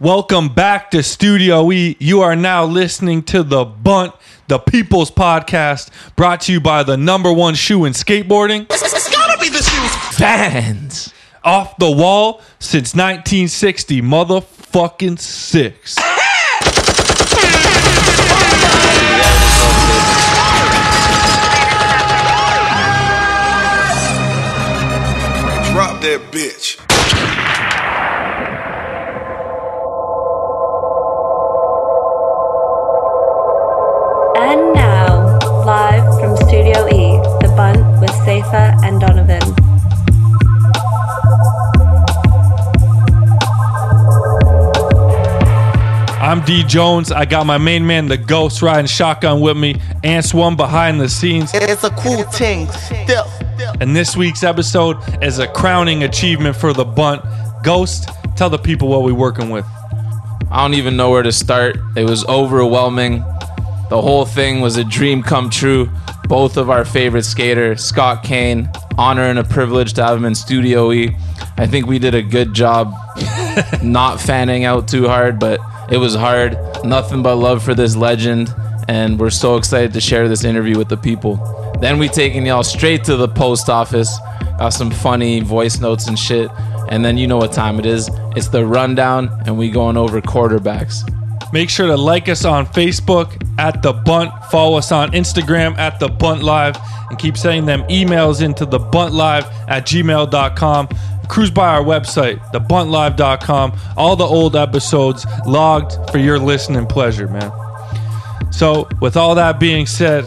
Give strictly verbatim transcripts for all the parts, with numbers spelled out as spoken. Welcome back to Studio E. You are now listening to The Bunt, the People's Podcast, brought to you by the number one shoe in skateboarding. It's gotta be the shoes. Vans. Off the wall since nineteen sixty, motherfucking six. Drop that bitch. And now, live from Studio E, The Bunt with Safer and Donovan. I'm D. Jones. I got my main man, the Ghost, riding shotgun with me, and Swan behind the scenes. It's a cool thing. Still. And this week's episode is a crowning achievement for The Bunt. Ghost, tell the people what we're working with. I don't even know where to start. It was overwhelming. The whole thing was a dream come true. Both of our favorite skaters, Scott Kane, honor and a privilege to have him in Studio E. I think we did a good job not fanning out too hard, but it was hard. Nothing but love for this legend, and we're so excited to share this interview with the people. Then we taking y'all straight to the post office. Got some funny voice notes and shit, and then you know what time it is. It's the rundown, and we going over quarterbacks. Make sure to like us on Facebook at The Bunt. Follow us on Instagram at The Bunt Live. And keep sending them emails into the bunt live at gmail dot com. Cruise by our website, the bunt live dot com. All the old episodes logged for your listening pleasure, man. So, with all that being said,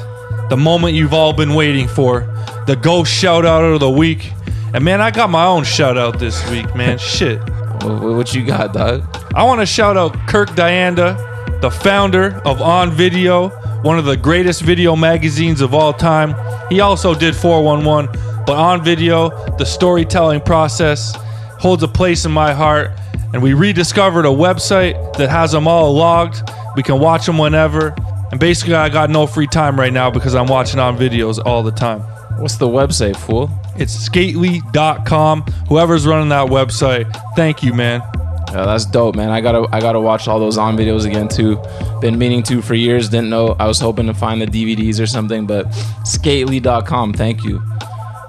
the moment you've all been waiting for, the Ghost Shout Out of the Week. And, man, I got my own shout out this week, man. Shit. What you got, dog? I want to shout out Kirk Dianda, the founder of On Video, one of the greatest video magazines of all time. He also did four one one, but On Video, the storytelling process, holds a place in my heart. And we rediscovered a website that has them all logged. We can watch them whenever. And basically, I got no free time right now because I'm watching On Videos all the time. What's the website, fool? It's skately dot com. Whoever's running that website, thank you, man. Yeah, that's dope, man. I gotta I gotta watch all those On Videos again too. Been meaning to for years. Didn't know. I was hoping to find the D V Ds or something, but skately dot com, thank you.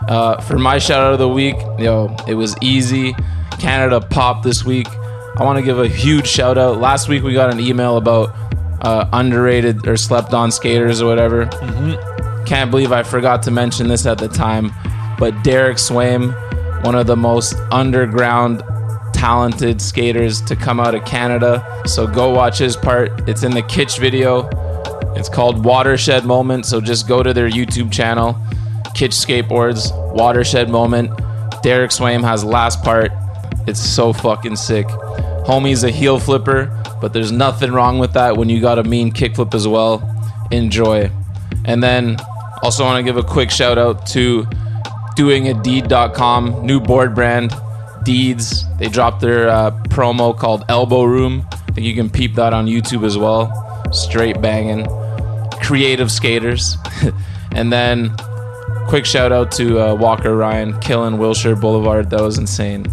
Uh, for my shout out of the week, yo, it was easy. Canada Pop this week. I want to give a huge shout out. Last week we got an email about uh, underrated or slept on skaters or whatever. Mm-hmm. Can't believe I forgot to mention this at the time. But Derek Swaim, one of the most underground, talented skaters to come out of Canada. So go watch his part. It's in the Kitsch video. It's called Watershed Moment. So just go to their YouTube channel, Kitsch Skateboards, Watershed Moment. Derek Swaim has last part. It's so fucking sick. Homie's a heel flipper, but there's nothing wrong with that when you got a mean kickflip as well. Enjoy. And then also want to give a quick shout out to doing a deed dot com, new board brand, Deeds. They dropped their uh, promo called Elbow Room. I think you can peep that on YouTube as well. Straight banging. Creative skaters. And then, quick shout out to uh, Walker Ryan, killing Wilshire Boulevard. That was insane.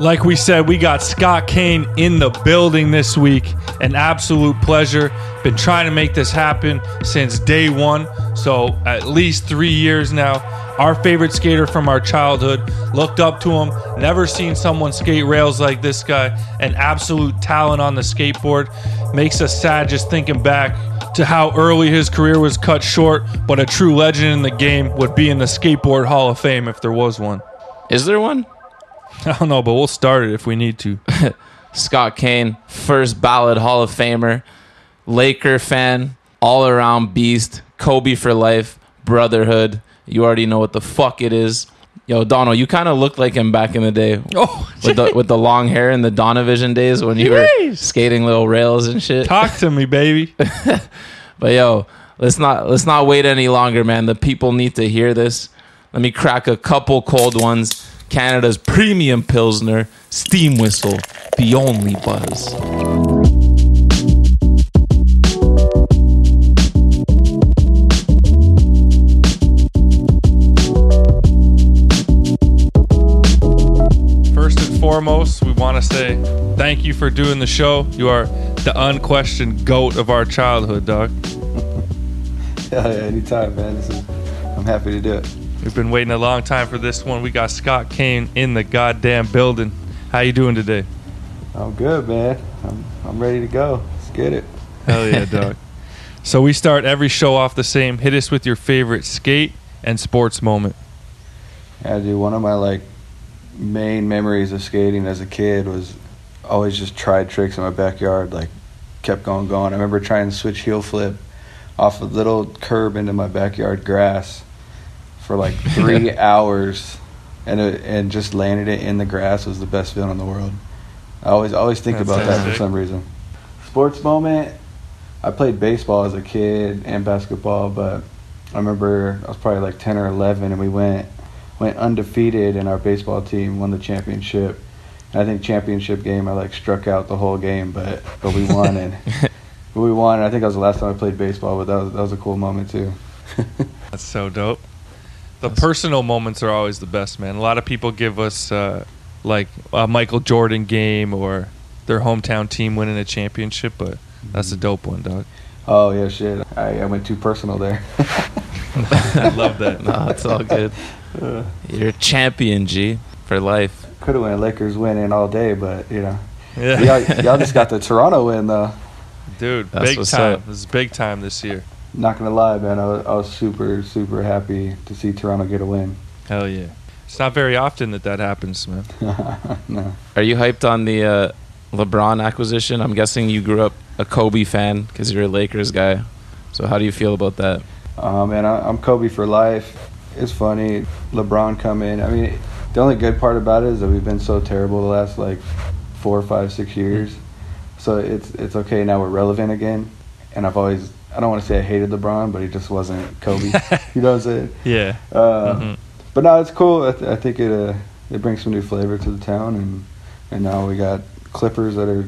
Like we said, we got Scott Kane in the building this week. An absolute pleasure. Been trying to make this happen since day one. So, at least three years now. Our favorite skater from our childhood, looked up to him, never seen someone skate rails like this guy, an absolute talent on the skateboard. Makes us sad just thinking back to how early his career was cut short, but a true legend in the game would be in the Skateboard Hall of Fame if there was one. Is there one? I don't know, but we'll start it if we need to. Scott Kane, first ballot Hall of Famer, Laker fan, all-around beast, Kobe for life, brotherhood. You already know what the fuck it is. Yo, Donald, you kind of looked like him back in the day. Oh, with the, with the long hair and the Donavision days when you Jeez. were skating little rails and shit. Talk to me, baby. But yo, let's not let's not wait any longer, man. The people need to hear this. Let me crack a couple cold ones. Canada's premium Pilsner, Steam Whistle, the only buzz. Foremost, we want to say thank you for doing the show. You are the unquestioned GOAT of our childhood, dog. Yeah, anytime, man. This is, I'm happy to do it. We've been waiting a long time for this one. We got Scott Kane in the goddamn building. How you doing today? I'm good, man. I'm I'm ready to go. Let's get it. Hell yeah, dog. So we start every show off the same. Hit us with your favorite skate and sports moment. Yeah, dude. One of my like main memories of skating as a kid was always just tried tricks in my backyard. Like kept going, going. I remember trying to switch heel flip off a little curb into my backyard grass for like three hours, and it, and just landed it in the grass was the best feeling in the world. I always always think That's about that sick. For some reason. Sports moment, I played baseball as a kid and basketball, but I remember I was probably like ten or eleven, and we went went undefeated, and our baseball team won the championship. And I think championship game I like struck out the whole game, but but we won and. We won. I think that was the last time I played baseball, but that was, that was a cool moment, too. That's so dope. The That's personal moments are always the best, man. A lot of people give us, uh, like, a Michael Jordan game or their hometown team winning a championship, but that's a dope one, dog. Oh, yeah, shit. I, I went too personal there. I love that. No, it's all good. You're a champion, G, for life. Could have went Lakers winning all day, but, you know. Yeah. Y'all, y'all just got the Toronto win, though. Dude, That's big time. Up. This is big time this year. Not going to lie, man. I was, I was super, super happy to see Toronto get a win. Hell yeah. It's not very often that that happens, man. No. Are you hyped on the uh, LeBron acquisition? I'm guessing you grew up a Kobe fan because you're a Lakers guy. So how do you feel about that? Uh, man, I, I'm Kobe for life. It's funny. LeBron come in. I mean, the only good part about it is that we've been so terrible the last, like, four, five, six years. Mm-hmm. So it's it's okay now we're relevant again, and I've always I don't want to say I hated LeBron, but he just wasn't Kobe. You know what I'm saying? Yeah. Uh, mm-hmm. But no, it's cool. I, th- I think it uh, it brings some new flavor to the town, and and now we got Clippers that are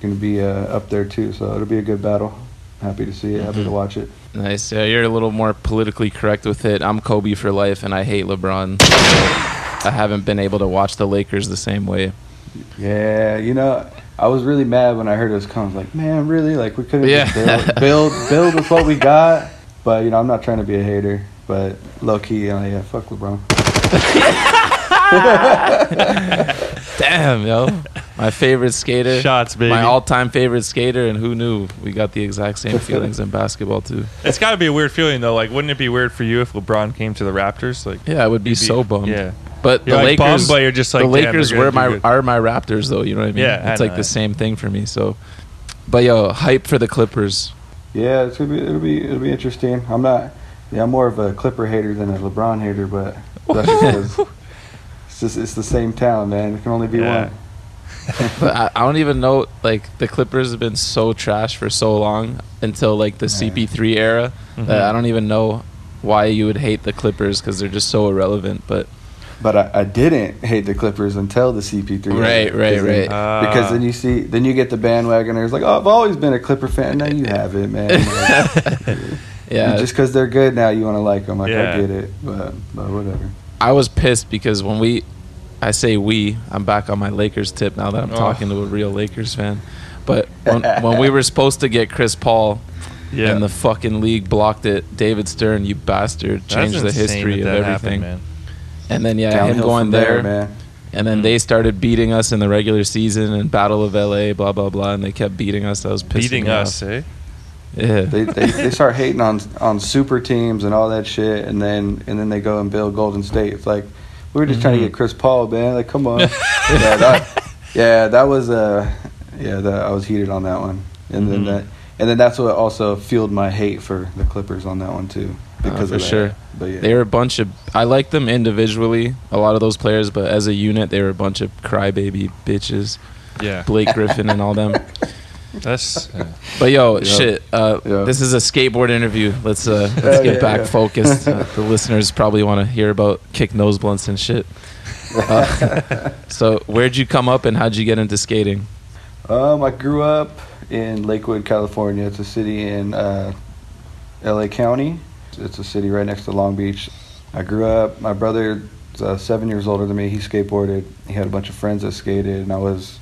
going to be uh, up there too. So it'll be a good battle. Happy to see it. Mm-hmm. Happy to watch it. Nice. Yeah, you're a little more politically correct with it. I'm Kobe for life, and I hate LeBron. I haven't been able to watch the Lakers the same way. Yeah, you know. I was really mad when I heard those comments. Like, man, really? Like, we couldn't yeah. build, build, build with what we got. But you know, I'm not trying to be a hater. But low key, you know, yeah, fuck LeBron. Damn, yo, my favorite skater. Shots, baby. My all-time favorite skater, and who knew we got the exact same feelings in basketball too. It's got to be a weird feeling though. Like, wouldn't it be weird for you if LeBron came to the Raptors? Like, yeah, I would be so be, bummed. Yeah. But you're the like Lakers, bummed, but you're just like, the Lakers were my good. Are my Raptors though. You know what I mean? Yeah, it's I like know, the yeah. same thing for me. So, but yo, hype for the Clippers. Yeah, it's gonna be it'll be it'll be interesting. I'm not, yeah, I'm more of a Clipper hater than a LeBron hater, but that's just it's just it's the same town, man. It can only be yeah. one. But I, I don't even know. Like the Clippers have been so trash for so long until like the yeah. C P three era. Mm-hmm. That I don't even know why you would hate the Clippers because they're just so irrelevant, but. But I, I didn't hate the Clippers until the C P three. Right, right, right. Uh, because then you see, then you get the bandwagoners like, oh, I've always been a Clipper fan. No, you haven't, man. Yeah. Just because they're good now, you want to like them. Like, yeah. I get it, but, but whatever. I was pissed because when we, I say we, I'm back on my Lakers tip now that I'm oh. talking to a real Lakers fan. But when, when we were supposed to get Chris Paul. Yeah. And the fucking league blocked it. David Stern, you bastard. Changed the history that of that everything. Happened, man. And then, yeah, Downhill him going there. there man. And then mm-hmm. they started beating us in the regular season and Battle of L A, blah, blah, blah. And they kept beating us. That was pissing Beating me us, off. eh? Yeah. They, they they start hating on on super teams and all that shit. And then and then they go and build Golden State. It's like, we were just mm-hmm. trying to get Chris Paul, man. Like, come on. yeah, that, yeah, that was, uh, yeah, that, I was heated on that one. And mm-hmm. then that, and then that's what also fueled my hate for the Clippers on that one, too. Because oh, for of sure but yeah. they were a bunch of I like them individually, a lot of those players, but as a unit they were a bunch of crybaby bitches. Yeah, Blake Griffin and all them. That's yeah. But yo yep. shit uh yep. this is a skateboard interview. Let's uh let's get yeah, back yeah. focused. Uh, the listeners probably want to hear about kick nose blunts and shit. Uh, so where'd you come up and how'd you get into skating? um I grew up in Lakewood, California. It's a city in uh L A County. It's a city right next to Long Beach. I grew up, my brother's uh, seven years older than me. He skateboarded. He had a bunch of friends that skated, and I was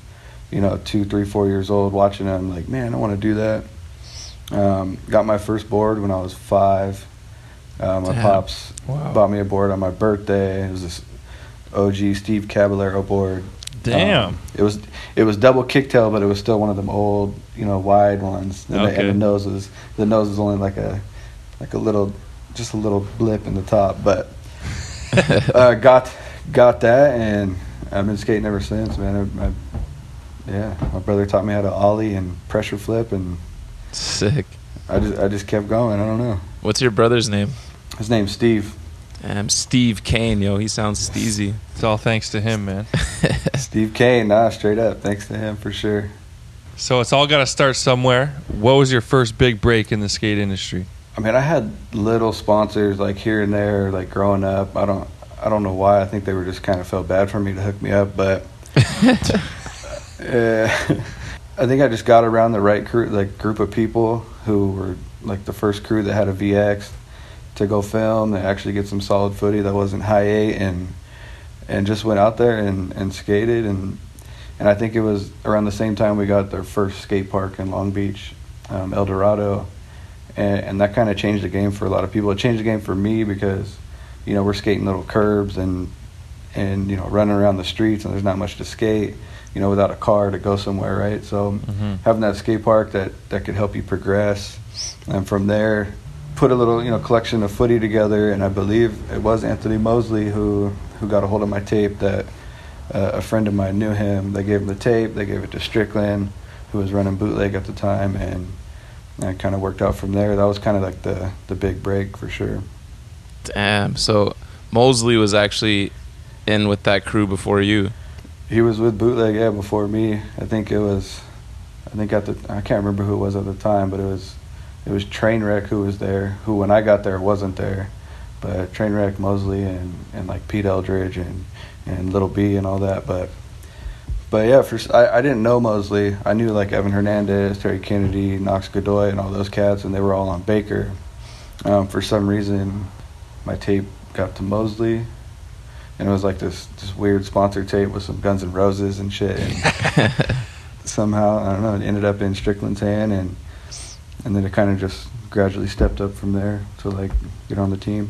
you know, two, three, four years old, watching it. I'm like, man, I want to do that. Um, got my first board when I was five. Uh, my Damn. pops wow. bought me a board on my birthday. It was this O G Steve Caballero board. Damn. Um, it was it was double kicktail, but it was still one of them old, you know, wide ones. And, okay. they, and the nose was the nose was only like a like a little, just a little blip in the top. But uh, got got that, and I've been skating ever since, man. I, I, yeah, my brother taught me how to ollie and pressure flip, and sick. I just I just kept going. I don't know. What's your brother's name? His name's Steve. I'm Steve Kane, yo. He sounds steezy. It's all thanks to him, man. Steve Kane, nah, straight up. Thanks to him for sure. So it's all got to start somewhere. What was your first big break in the skate industry? I mean, I had little sponsors like here and there, like growing up. I don't, I don't know why. I think they were just kind of felt bad for me to hook me up, but uh, I think I just got around the right crew, like group of people who were like the first crew that had a V X. To go film and actually get some solid footy that wasn't high eight, and and just went out there and, and skated, and and I think it was around the same time we got their first skate park in Long Beach, um, El Dorado, and, and that kind of changed the game for a lot of people. It changed the game for me because, you know, we're skating little curbs and and you know running around the streets, and there's not much to skate, you know, without a car to go somewhere, right? So mm-hmm. having that skate park that that could help you progress, and from there. Put a little, you know, collection of footy together, and I believe it was Anthony Mosley who, who got a hold of my tape. That uh, a friend of mine knew him. They gave him the tape. They gave it to Strickland, who was running Bootleg at the time, and, and it kind of worked out from there. That was kind of like the the big break for sure. Damn. So Mosley was actually in with that crew before you. He was with Bootleg, yeah, before me. I think it was. I think at the I can't remember who it was at the time, but it was. It was Trainwreck who was there, who when I got there wasn't there, but Trainwreck, Mosley, and, and like Pete Eldridge and, and Little B and all that. But but yeah, for, I, I didn't know Mosley. I knew like Evan Hernandez, Terry Kennedy, Knox Godoy, and all those cats, and they were all on Baker. Um, for some reason, my tape got to Mosley, and it was like this, this weird sponsor tape with some Guns N' Roses and shit. And somehow, I don't know, it ended up in Strickland's hand, and And then it kind of just gradually stepped up from there to, like, get on the team.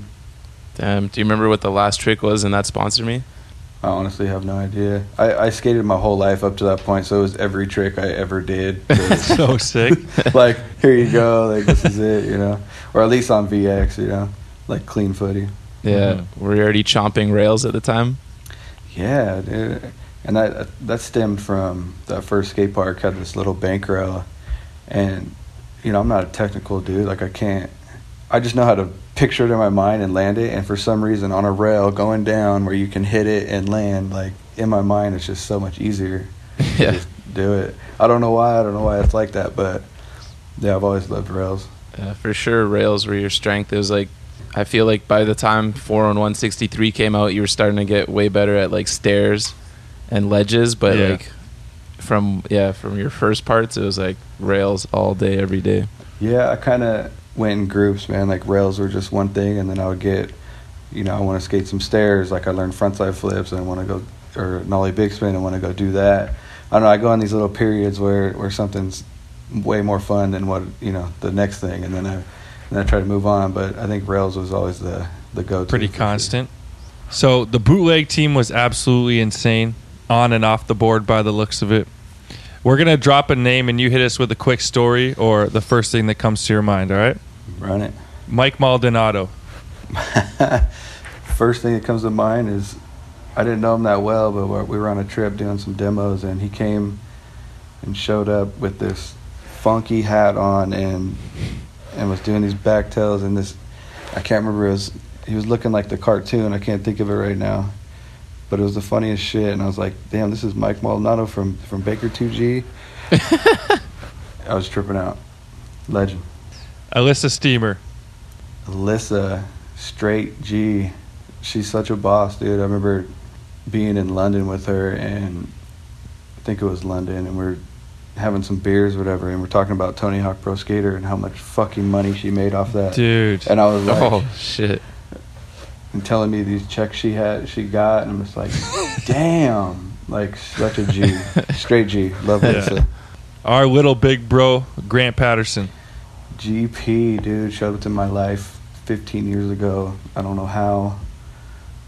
Damn. Do you remember what the last trick was in that sponsor me? I honestly have no idea. I, I skated my whole life up to that point, so it was every trick I ever did. So sick. Like, here you go. Like, this is it, you know. Or at least on V X, you know. Like, clean footy. Yeah. Mm-hmm. Were you already chomping rails at the time? Yeah, dude. And that, that stemmed from that first skate park had this little bank rail. And... you know, I'm not a technical dude. Like, I can't... I just know how to picture it in my mind and land it. And for some reason, on a rail going down where you can hit it and land, like, in my mind, it's just so much easier yeah. to just do it. I don't know why. I don't know why it's like that. But, yeah, I've always loved rails. Yeah, for sure, rails were your strength. It was, like... I feel like by the time four on one sixty-three came out, you were starting to get way better at, like, stairs and ledges. But, yeah. like... From yeah, from your first parts, it was like rails all day, every day. Yeah, I kind of went in groups, man. Like rails were just one thing, and then I would get, you know, I want to skate some stairs. Like I learned frontside flips, and I want to go or nollie big spin, and want to go do that. I don't know. I go on these little periods where, where something's way more fun than what you know the next thing, and then I and then I try to move on. But I think rails was always the the go to. Pretty constant. Sure. So the Bootleg team was absolutely insane. On and off the board by the looks of it. We're going to drop a name and you hit us with a quick story or the first thing that comes to your mind, all right? Run it. Mike Maldonado. First thing that comes to mind is I didn't know him that well, but we were on a trip doing some demos and he came and showed up with this funky hat on and and was doing these back tails and this, I can't remember, it was, he was looking like the cartoon. I can't think of it right now. But it was the funniest shit, and I was like, damn, this is Mike Maldonado from, from Baker two G. I was tripping out. Legend. Alyssa Steamer. Alyssa, straight G. She's such a boss, dude. I remember being in London with her, and I think it was London, and we we're having some beers or whatever, and we're talking about Tony Hawk Pro Skater and how much fucking money she made off that. Dude. And I was like... oh, shit. And telling me these checks she had, she got, and I'm just like, damn, Like such a G. Straight G. Love yeah. it. So. Our little big bro, Grant Patterson. G P, dude, showed up in my life fifteen years ago. I don't know how.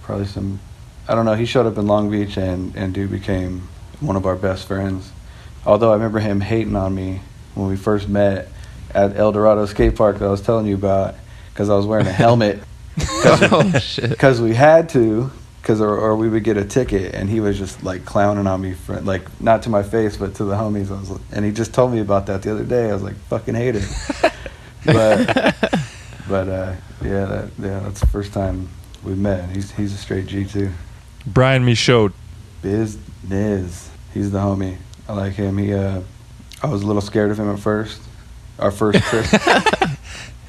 Probably some... I don't know. He showed up in Long Beach, and, and dude became one of our best friends. Although I remember him hating on me when we first met at El Dorado skate park that I was telling you about because I was wearing a helmet. Oh, we, shit. Because we had to, cause or, or we would get a ticket, and he was just like clowning on me, for, like not to my face, but to the homies. I was, and he just told me about that the other day. I was like, fucking hate it. but but uh, yeah, that, yeah, that's the first time we met. He's he's a straight G too. Brian Michaud. Biz Niz. He's the homie. I like him. He uh, I was a little scared of him at first. Our first trip,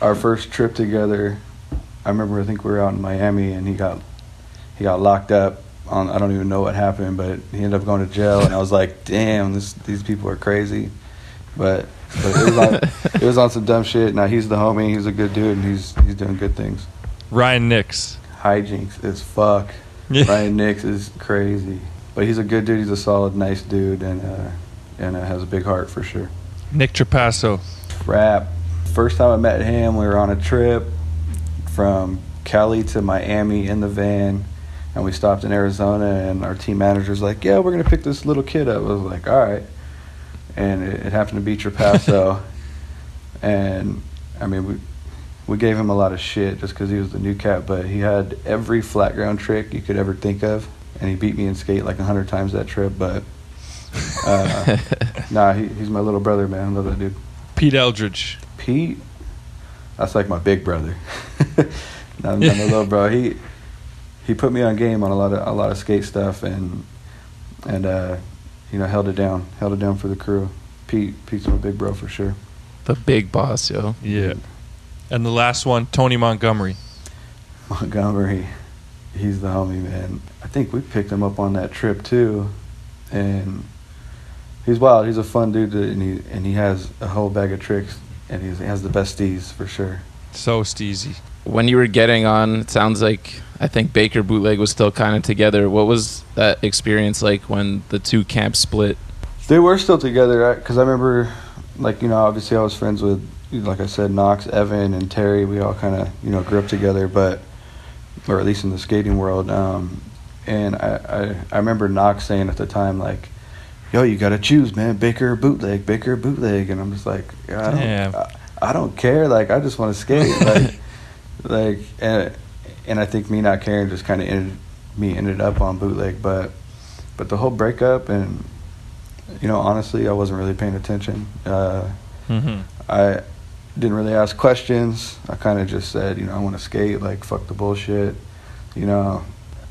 our first trip together. I remember I think we were out in Miami, and he got he got locked up on, I don't even know what happened, but he ended up going to jail, and I was like, damn, this, these people are crazy. But, but it was on it was on some dumb shit. Now he's the homie. He's a good dude, and he's he's doing good things. Ryan Nix. Hijinks as fuck. Ryan Nix is crazy, but he's a good dude. He's a solid, nice dude, and uh, and uh, has a big heart for sure. Nick Trepasso. Rap. First time I met him, we were on a trip from Cali to Miami in the van, and we stopped in Arizona, and our team manager's like, yeah, we're going to pick this little kid up. I was like, all right. And it, it happened to be Trepasso. And, I mean, we we gave him a lot of shit just because he was the new cat, but he had every flat ground trick you could ever think of, and he beat me in skate like a hundred times that trip. But, uh, nah, he, he's my little brother, man. I love that dude. Pete Eldridge. Pete? That's like my big brother. Not my little bro. He he put me on game on a lot of a lot of skate stuff, and and uh, you know, held it down, held it down for the crew. Pete Pete's my big bro for sure. The big boss, yo. Yeah. And the last one, Tony Montgomery. Montgomery, he's the homie, man. I think we picked him up on that trip too, and he's wild. He's a fun dude, to, and he and he has a whole bag of tricks. And he has the best steez for sure. So steezy. When you were getting on, it sounds like, I think Baker Bootleg was still kind of together. What was that experience like when the two camps split? They were still together because I remember, like, you know, obviously I was friends with, like I said, Knox, Evan, and Terry. We all kind of, you know, grew up together, but, or at least in the skating world. Um, and I, I, I remember Knox saying at the time, like, yo, you gotta choose, man. Baker or Bootleg, Baker or Bootleg, and I'm just like, I don't, I, I don't care. Like, I just want to skate. like, like, and and I think me not caring just kind of ended me ended up on Bootleg. But, but the whole breakup, and you know, honestly, I wasn't really paying attention. Uh, mm-hmm. I didn't really ask questions. I kind of just said, you know, I want to skate. Like, fuck the bullshit. You know.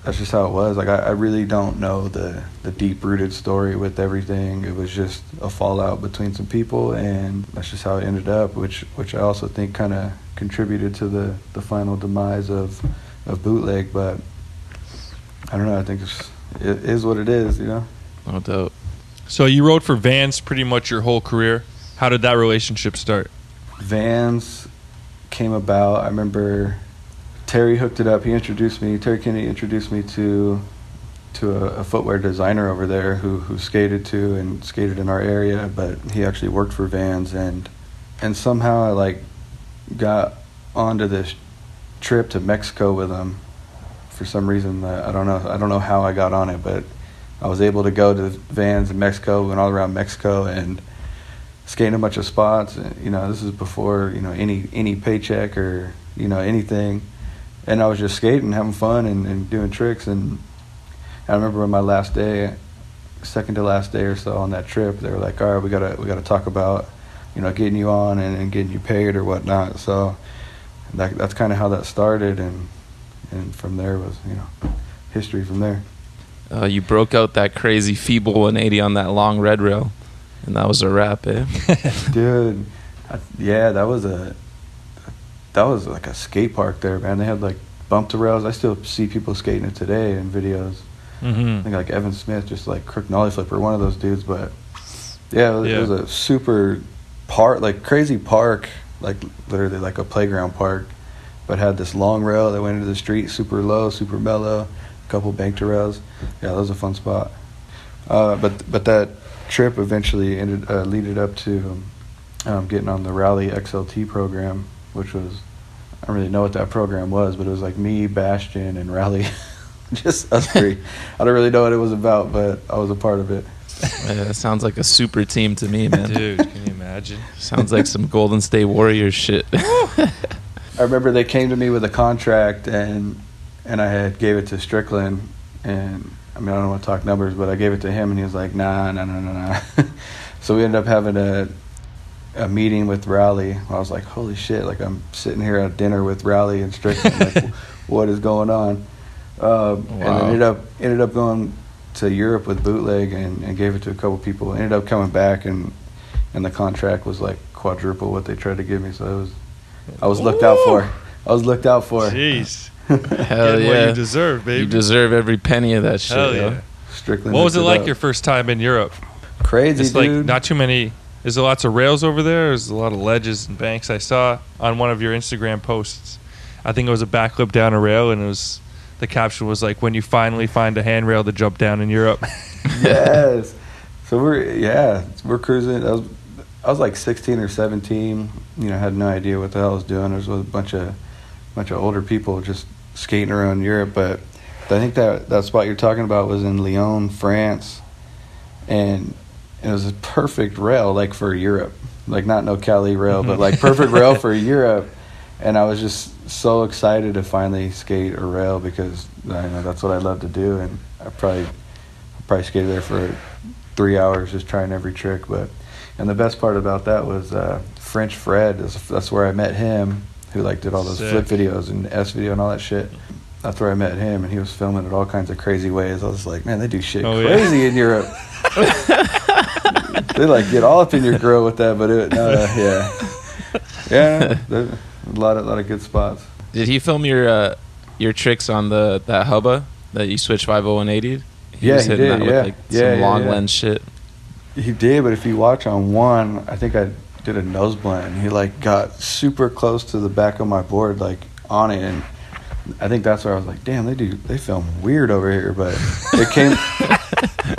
That's just how it was. Like, I, I really don't know the, the deep-rooted story with everything. It was just a fallout between some people, and that's just how it ended up, which which I also think kind of contributed to the, the final demise of, of Bootleg. But I don't know. I think it's, it is what it is, you know? No doubt. So you rode for Vans pretty much your whole career. How did that relationship start? Vans came about. I remember... Terry hooked it up. He introduced me. Terry Kennedy introduced me to to a, a footwear designer over there who who skated to and skated in our area, but he actually worked for Vans, and and somehow I like got onto this trip to Mexico with him for some reason. I, I don't know. I don't know how I got on it, but I was able to go to Vans in Mexico. Went all around Mexico and skated a bunch of spots. And, you know, this is before, you know, any any paycheck or, you know, anything. And I was just skating, having fun, and, and doing tricks. And I remember on my last day, second to last day or so on that trip, they were like, all right, we gotta we gotta talk about, you know, getting you on and, and getting you paid or whatnot. So that, that's kind of how that started, and and from there was, you know, history from there. Uh, you broke out that crazy feeble one eighty on that long red rail, and that was a wrap, eh? Dude, I, yeah, that was a... That was like a skate park there, man. They had like bump to rails. I still see people skating it today in videos. Mm-hmm. I think like Evan Smith, just like crook nollie flipper, one of those dudes. But yeah, it was, yeah. It was a super park, like crazy park, like literally like a playground park, but had this long rail that went into the street, super low, super mellow, a couple bank to rails. Yeah, that was a fun spot. Uh, but but that trip eventually ended uh, leaded up to um, getting on the Rowley X L T program, which was, I don't really know what that program was, but it was like me, Bastion, and Rowley, just us three. I don't really know what it was about, but I was a part of it. Yeah, that sounds like a super team to me, man. Dude, can you imagine? Sounds like some Golden State Warriors shit. I remember they came to me with a contract, and and I had gave it to Strickland, and I mean, I don't want to talk numbers, but I gave it to him, and he was like, nah, nah, nah, nah, nah. So we ended up having a a meeting with Rowley. I was like, holy shit, like I'm sitting here at dinner with Rowley and Strickland, like, what is going on? Uh, wow. And I ended up, ended up going to Europe with Bootleg, and, and gave it to a couple people. Ended up coming back, and and the contract was like quadruple what they tried to give me, so it was, I was looked Ooh. out for. I was looked out for. Jeez. Hell Get yeah. What you deserve, baby. You deserve every penny of that shit. Hell yeah. Yo. Strickland. What was it like up. your first time in Europe? Crazy, it's dude. Like not too many. There's lots of rails over there. There's a lot of ledges and banks. I saw on one of your Instagram posts, I think it was a backflip down a rail, and it was, the caption was like, when you finally find a handrail to jump down in Europe. Yes. So we're, yeah, we're cruising. I was, I was like sixteen or seventeen, you know, had no idea what the hell I was doing. I was with a bunch of, bunch of older people just skating around Europe. But I think that, that spot you're talking about was in Lyon, France, and it was a perfect rail, like, for Europe. Like, not no Cali rail, but, like, perfect rail for Europe. And I was just so excited to finally skate a rail because, you know, that's what I love to do. And I probably, I probably skated there for three hours just trying every trick. But and the best part about that was uh, French Fred. That's where I met him, who, like, did all those Sick. flip videos and S-video and all that shit. That's where I met him, and he was filming it all kinds of crazy ways. I was like, man, they do shit oh, crazy yeah. in Europe. They, like, get all up in your grill with that, but it, uh, yeah. Yeah, no, a lot of, lot of good spots. Did he film your uh, your tricks on the that hubba that you switched five oh one eighty? He yeah, was he did, that yeah. With, like, yeah, some yeah, long yeah. lens shit. He did, but if you watch on one, I think I did a nose blend. He, like, got super close to the back of my board, like, on it, and I think that's where I was like, damn, they do they film weird over here, but it came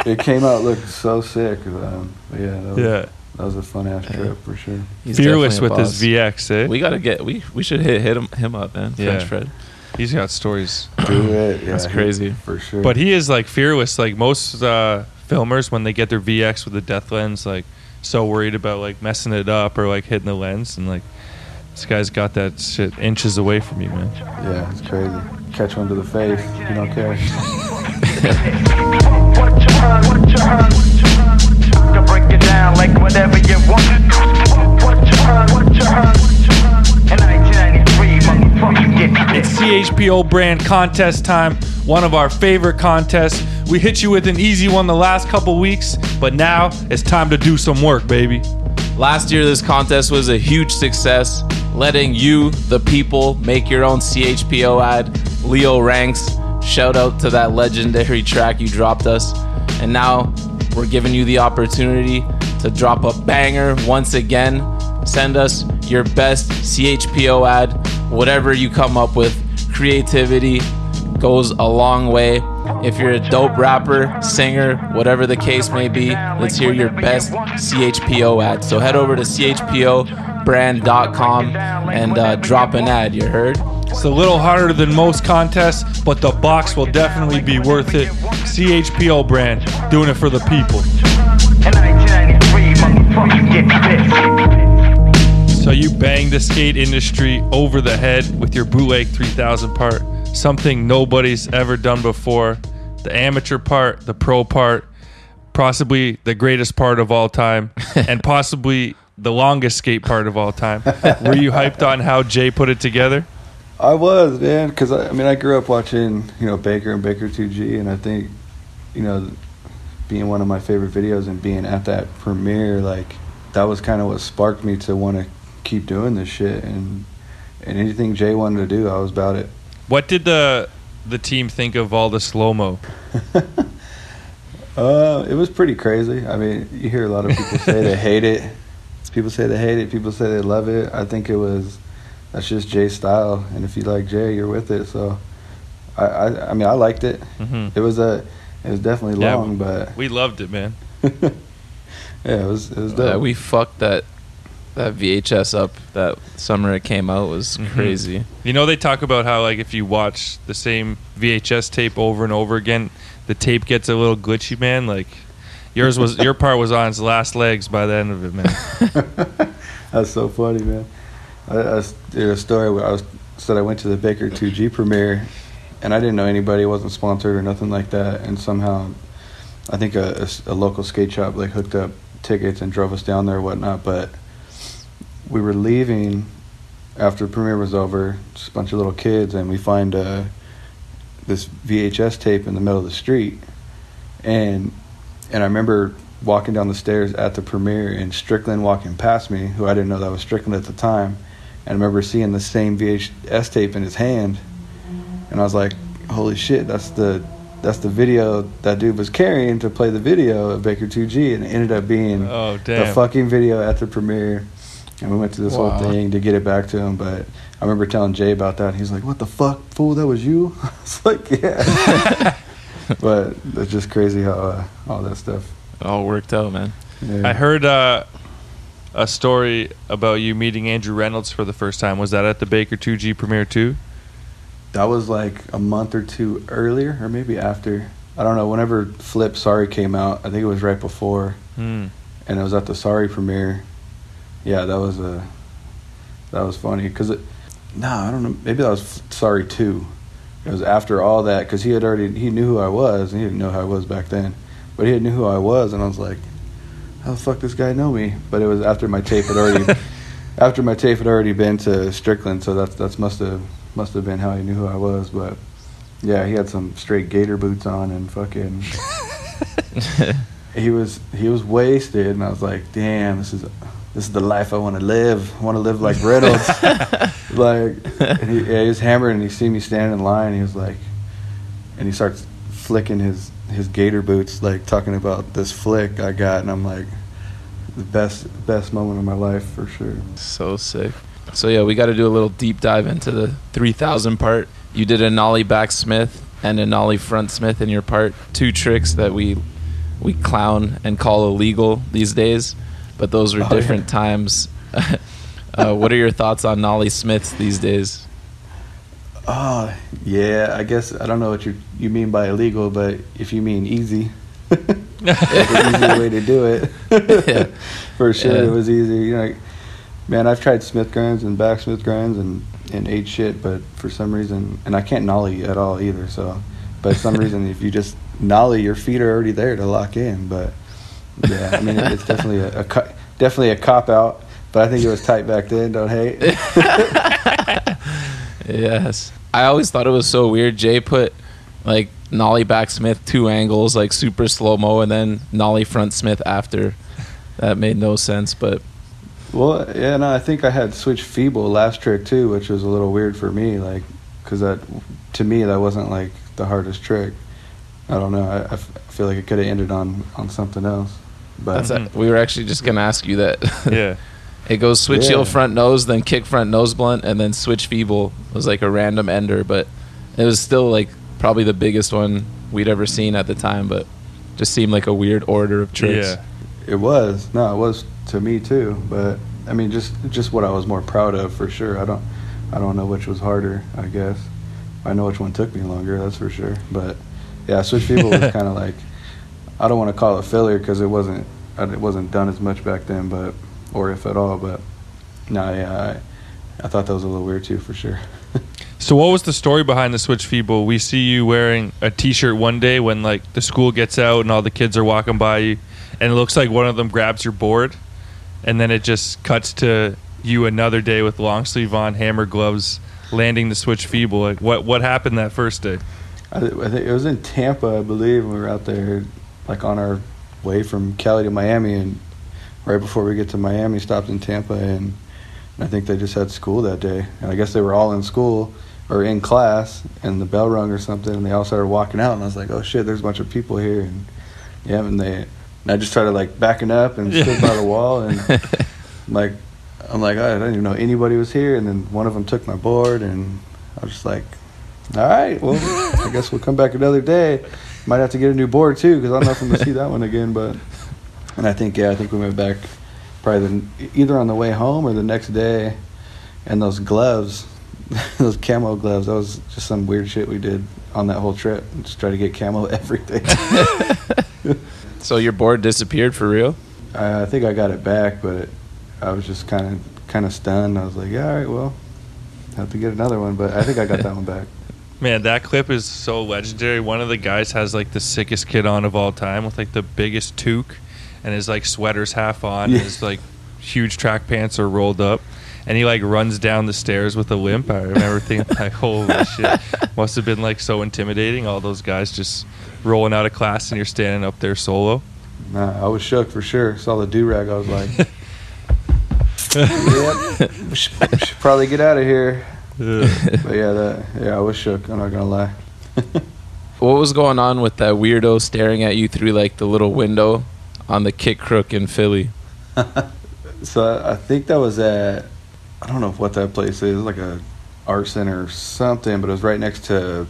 it came out looked so sick. Um, but yeah, that was, yeah, that was a fun ass yeah. trip for sure. He's fearless with his V X, eh? We gotta get we we should hit hit him him up, man. Yeah. French Fred. He's got stories. Do it. Yeah, that's crazy he, for sure. But he is, like, fearless. Like, most uh, filmers, when they get their V X with the depth lens, like, so worried about, like, messing it up or, like, hitting the lens, and, like, this guy's got that shit inches away from you, man. Yeah, it's crazy. Catch one to the face, you don't care. Break it down like whatever you want. It's C H P O brand contest time, one of our favorite contests. We hit you with an easy one the last couple weeks, but now it's time to do some work, baby. Last year, this contest was a huge success, letting you, the people, make your own C H P O ad. Leo Ranks, shout out to that legendary track you dropped us. And now we're giving you the opportunity to drop a banger once again. Send us your best C H P O ad, whatever you come up with. Creativity goes a long way. If you're a dope rapper, singer, whatever the case may be, let's hear your best C H P O ad. So head over to C H P O brand dot com and uh, drop an ad, you heard? It's a little harder than most contests, but the box will definitely be worth it. C H P O brand, doing it for the people. So you banged the skate industry over the head with your Bootleg three thousand part. Something nobody's ever done before. The amateur part, the pro part, possibly the greatest part of all time, and possibly the longest skate part of all time. Were you hyped on how Jay put it together? I was, man, because I, I mean, I grew up watching, you know, Baker and Baker two G, and I think, you know, being one of my favorite videos and being at that premiere, like, that was kind of what sparked me to want to keep doing this shit, and and anything Jay wanted to do, I was about it. What did the the team think of all the slow-mo? uh, it was pretty crazy. I mean, you hear a lot of people say they hate it. People say they hate it. People say they love it. I think it was, that's just Jay's style. And if you like Jay, you're with it. So, I, I, I mean, I liked it. Mm-hmm. It was a, It was definitely yeah, long, we, but we loved it, man. yeah, it was. It was dope. Uh, we fucked that that V H S up that summer it came out. It was mm-hmm. crazy. You know, they talk about how like if you watch the same V H S tape over and over again, the tape gets a little glitchy, man. Like yours was, your part was on its last legs by the end of it, man. That's so funny, man. I, I did a story where I was, said I went to the Baker two G premiere. And I didn't know anybody, wasn't sponsored or nothing like that. And somehow, I think a, a, a local skate shop like hooked up tickets and drove us down there or whatnot. But we were leaving after the premiere was over, just a bunch of little kids, and we find uh, this V H S tape in the middle of the street. And and I remember walking down the stairs at the premiere and Strickland walking past me, who I didn't know that was Strickland at the time. And I remember seeing the same V H S tape in his hand. And I was like, holy shit, that's the that's the video that dude was carrying to play the video at Baker two G. And it ended up being oh, damn. the fucking video at the premiere. And we went through this wow. whole thing to get it back to him. But I remember telling Jay about that. And he's like, what the fuck, fool, that was you? I was like, yeah. But it's just crazy how uh, all that stuff. It all worked out, man. Yeah. I heard uh, a story about you meeting Andrew Reynolds for the first time. Was that at the Baker two G premiere too? That was like a month or two earlier, or maybe after. I don't know. Whenever Flip Sorry came out, I think it was right before. Mm. And it was at the Sorry premiere. Yeah, that was a that was funny because it. No, nah, I don't know. Maybe that was Sorry two. It was after all that because he had already he knew who I was and he didn't know who I was back then, but he knew who I was and I was like, how the fuck this guy know me? But it was after my tape had already after my tape had already been to Strickland, so that's that's must have. Must have been how he knew who I was, but yeah, he had some straight gator boots on and fucking. he was he was wasted, and I was like, "Damn, this is this is the life I want to live. I want to live like Reynolds." like, and he, yeah, he was hammered, and he seen me standing in line. And he was like, and he starts flicking his his gator boots, like talking about this flick I got, and I'm like, the best best moment of my life for sure. So sick. So yeah, we got to do a little deep dive into the three thousand part. You did a nollie back Smith and a nollie front Smith in your part. Two tricks that we we clown and call illegal these days, but those were oh, different yeah. times. uh, what are your thoughts on nollie Smiths these days? Oh, yeah, I guess I don't know what you you mean by illegal, but if you mean easy, that's an easy way to do it. yeah. For sure, yeah. It was easy. You know, like, man, I've tried Smith grinds and back Smith grinds and, and ate shit, but for some reason, and I can't nollie at all either, so, but some reason if you just nollie, your feet are already there to lock in, but yeah, I mean, it's definitely a, a definitely a cop-out, but I think it was tight back then, don't hate. Yes. I always thought it was so weird. Jay put, like, nollie back Smith two angles, like super slow-mo, and then nollie front Smith after. That made no sense, but... Well, yeah, no, I think I had switch feeble last trick, too, which was a little weird for me, like, because that, to me, that wasn't, like, the hardest trick. I don't know. I, I feel like it could have ended on, on something else. But That's a, we were actually just going to ask you that. Yeah. It goes switch heel yeah. front nose, then kick front nose blunt, and then switch feeble was, like, a random ender, but it was still, like, probably the biggest one we'd ever seen at the time, but just seemed like a weird order of tricks. Yeah. It was. No, it was to me too, but I mean just just what I was more proud of for sure. I don't I don't know which was harder, I guess. I know which one took me longer, that's for sure. But yeah, switch people was kind of like, I don't want to call it failure cuz it wasn't it wasn't done as much back then, but or if at all, but no, yeah, I I thought that was a little weird too for sure. So what was the story behind the switch feeble? We see you wearing a t-shirt one day when like the school gets out and all the kids are walking by you. And it looks like one of them grabs your board, and then it just cuts to you another day with long sleeve on, hammer gloves, landing the switch feeble. Like what what happened that first day? I, th- I think it was in Tampa, I believe. We were out there, like on our way from Cali to Miami, and right before we get to Miami, stopped in Tampa, and, and I think they just had school that day. And I guess they were all in school or in class, and the bell rung or something, and they all started walking out, and I was like, oh shit, there's a bunch of people here, and yeah, and they. And I just started like backing up and stood yeah. by the wall and I'm like I'm like I didn't even know anybody was here, and then one of them took my board and I was just like, all right, well I guess we'll come back another day. Might have to get a new board too, because I'm not going to see that one again. But and I think yeah, I think we went back probably the, either on the way home or the next day. And those gloves, those camo gloves, that was just some weird shit we did on that whole trip. Just try to get camo everything. So your board disappeared for real? I, I think I got it back, but it, I was just kind of kind of stunned. I was like, yeah, all right, well, have to get another one. But I think I got that one back. Man, that clip is so legendary. One of the guys has like the sickest kid on of all time with like the biggest toque, and his like sweater's half on, yeah. and his like huge track pants are rolled up. And he like runs down the stairs with a limp. I remember thinking like, holy shit, must have been like so intimidating. All those guys just rolling out of class and you're standing up there solo. Nah, I was shook for sure. Saw the do-rag, I was like, yep, we should, we should probably get out of here. But yeah, that, yeah, I was shook. I'm not gonna lie. What was going on with that weirdo staring at you through like the little window on the Kick Crook in Philly? So I think that was at, I don't know what that place is, like a art center or something, but it was right next to,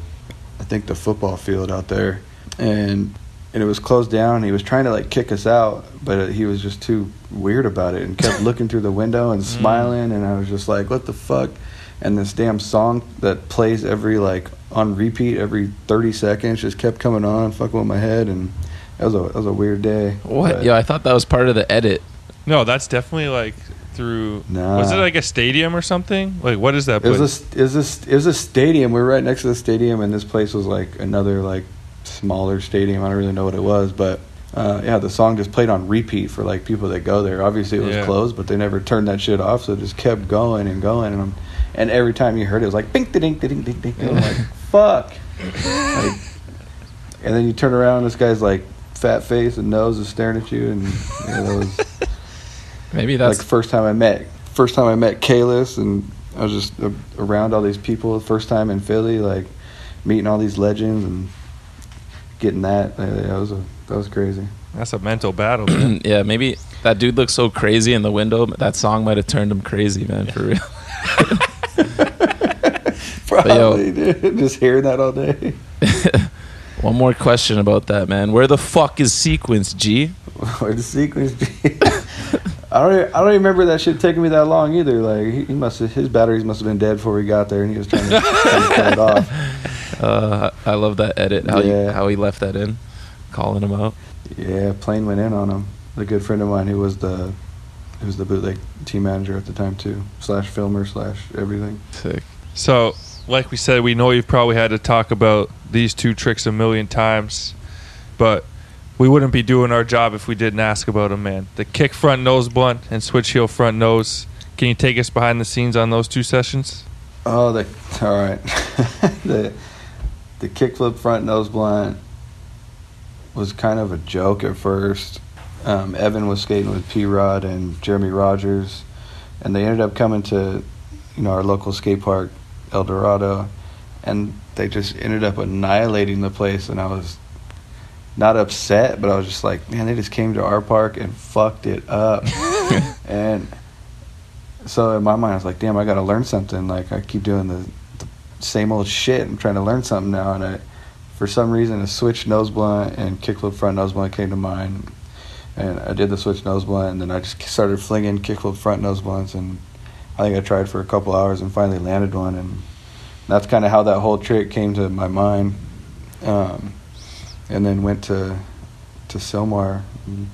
I think, the football field out there. And and it was closed down. And he was trying to, like, kick us out, but he was just too weird about it and kept looking through the window and smiling. And I was just like, what the fuck? And this damn song that plays every, like, on repeat every thirty seconds just kept coming on, fucking with my head. And that was a, that was a weird day. What? But, yeah, I thought that was part of the edit. No, that's definitely, like... Through, nah. Was it like a stadium or something? Like, what is that place? It was a, it was a, it was a stadium. We were right next to the stadium, and this place was like another like smaller stadium. I don't really know what it was, but uh, yeah, the song just played on repeat for like people that go there. Obviously, it was yeah. closed, but they never turned that shit off, so it just kept going and going. And, and every time you heard it, it was like bing, ding, ding, ding, ding. I'm like, fuck. Like, and then you turn around, and this guy's like fat face and nose is staring at you, and yeah, that was. Maybe that's like the first time I met first time I met Kalis, and I was just uh, around all these people, first time in Philly, like meeting all these legends and getting that. Yeah, that was a, that was crazy. That's a mental battle, man. Yeah, maybe that dude looked so crazy in the window, but that song might have turned him crazy, man, for real. Probably, yo, dude. Just hearing that all day. One more question about that, man. Where the fuck is Sequence G? Where the Sequence G? I don't. I don't remember that shit taking me that long either. Like he, he must. Have, his batteries must have been dead before we got there, and he was trying to, trying to turn it off. Uh, I love that edit. How yeah. he, how he left that in, calling him out. Yeah, Plane went in on him. A good friend of mine who was the, who was the bootleg team manager at the time too, slash filmer, slash everything. Sick. So, like we said, we know you've probably had to talk about these two tricks a million times, but. We wouldn't be doing our job if we didn't ask about them, man. The kick front nose blunt and switch heel front nose. Can you take us behind the scenes on those two sessions? Oh, the all right. the the kick flip front nose blunt was kind of a joke at first. Um, Evan was skating with P-Rod and Jeremy Rogers, and they ended up coming to, you know, our local skate park, El Dorado, and they just ended up annihilating the place, and I was. Not upset, but I was just like, man, they just came to our park and fucked it up. And so in my mind, I was like, damn, I got to learn something. Like, I keep doing the, the same old shit. I'm trying to learn something now. And I, for some reason, a switch nose blunt and kickflip front nose blunt came to mind. And I did the switch nose blunt, and then I just started flinging kickflip front nose blunts. And I think I tried for a couple hours and finally landed one. And that's kind of how that whole trick came to my mind. Um... And then went to to Silmar and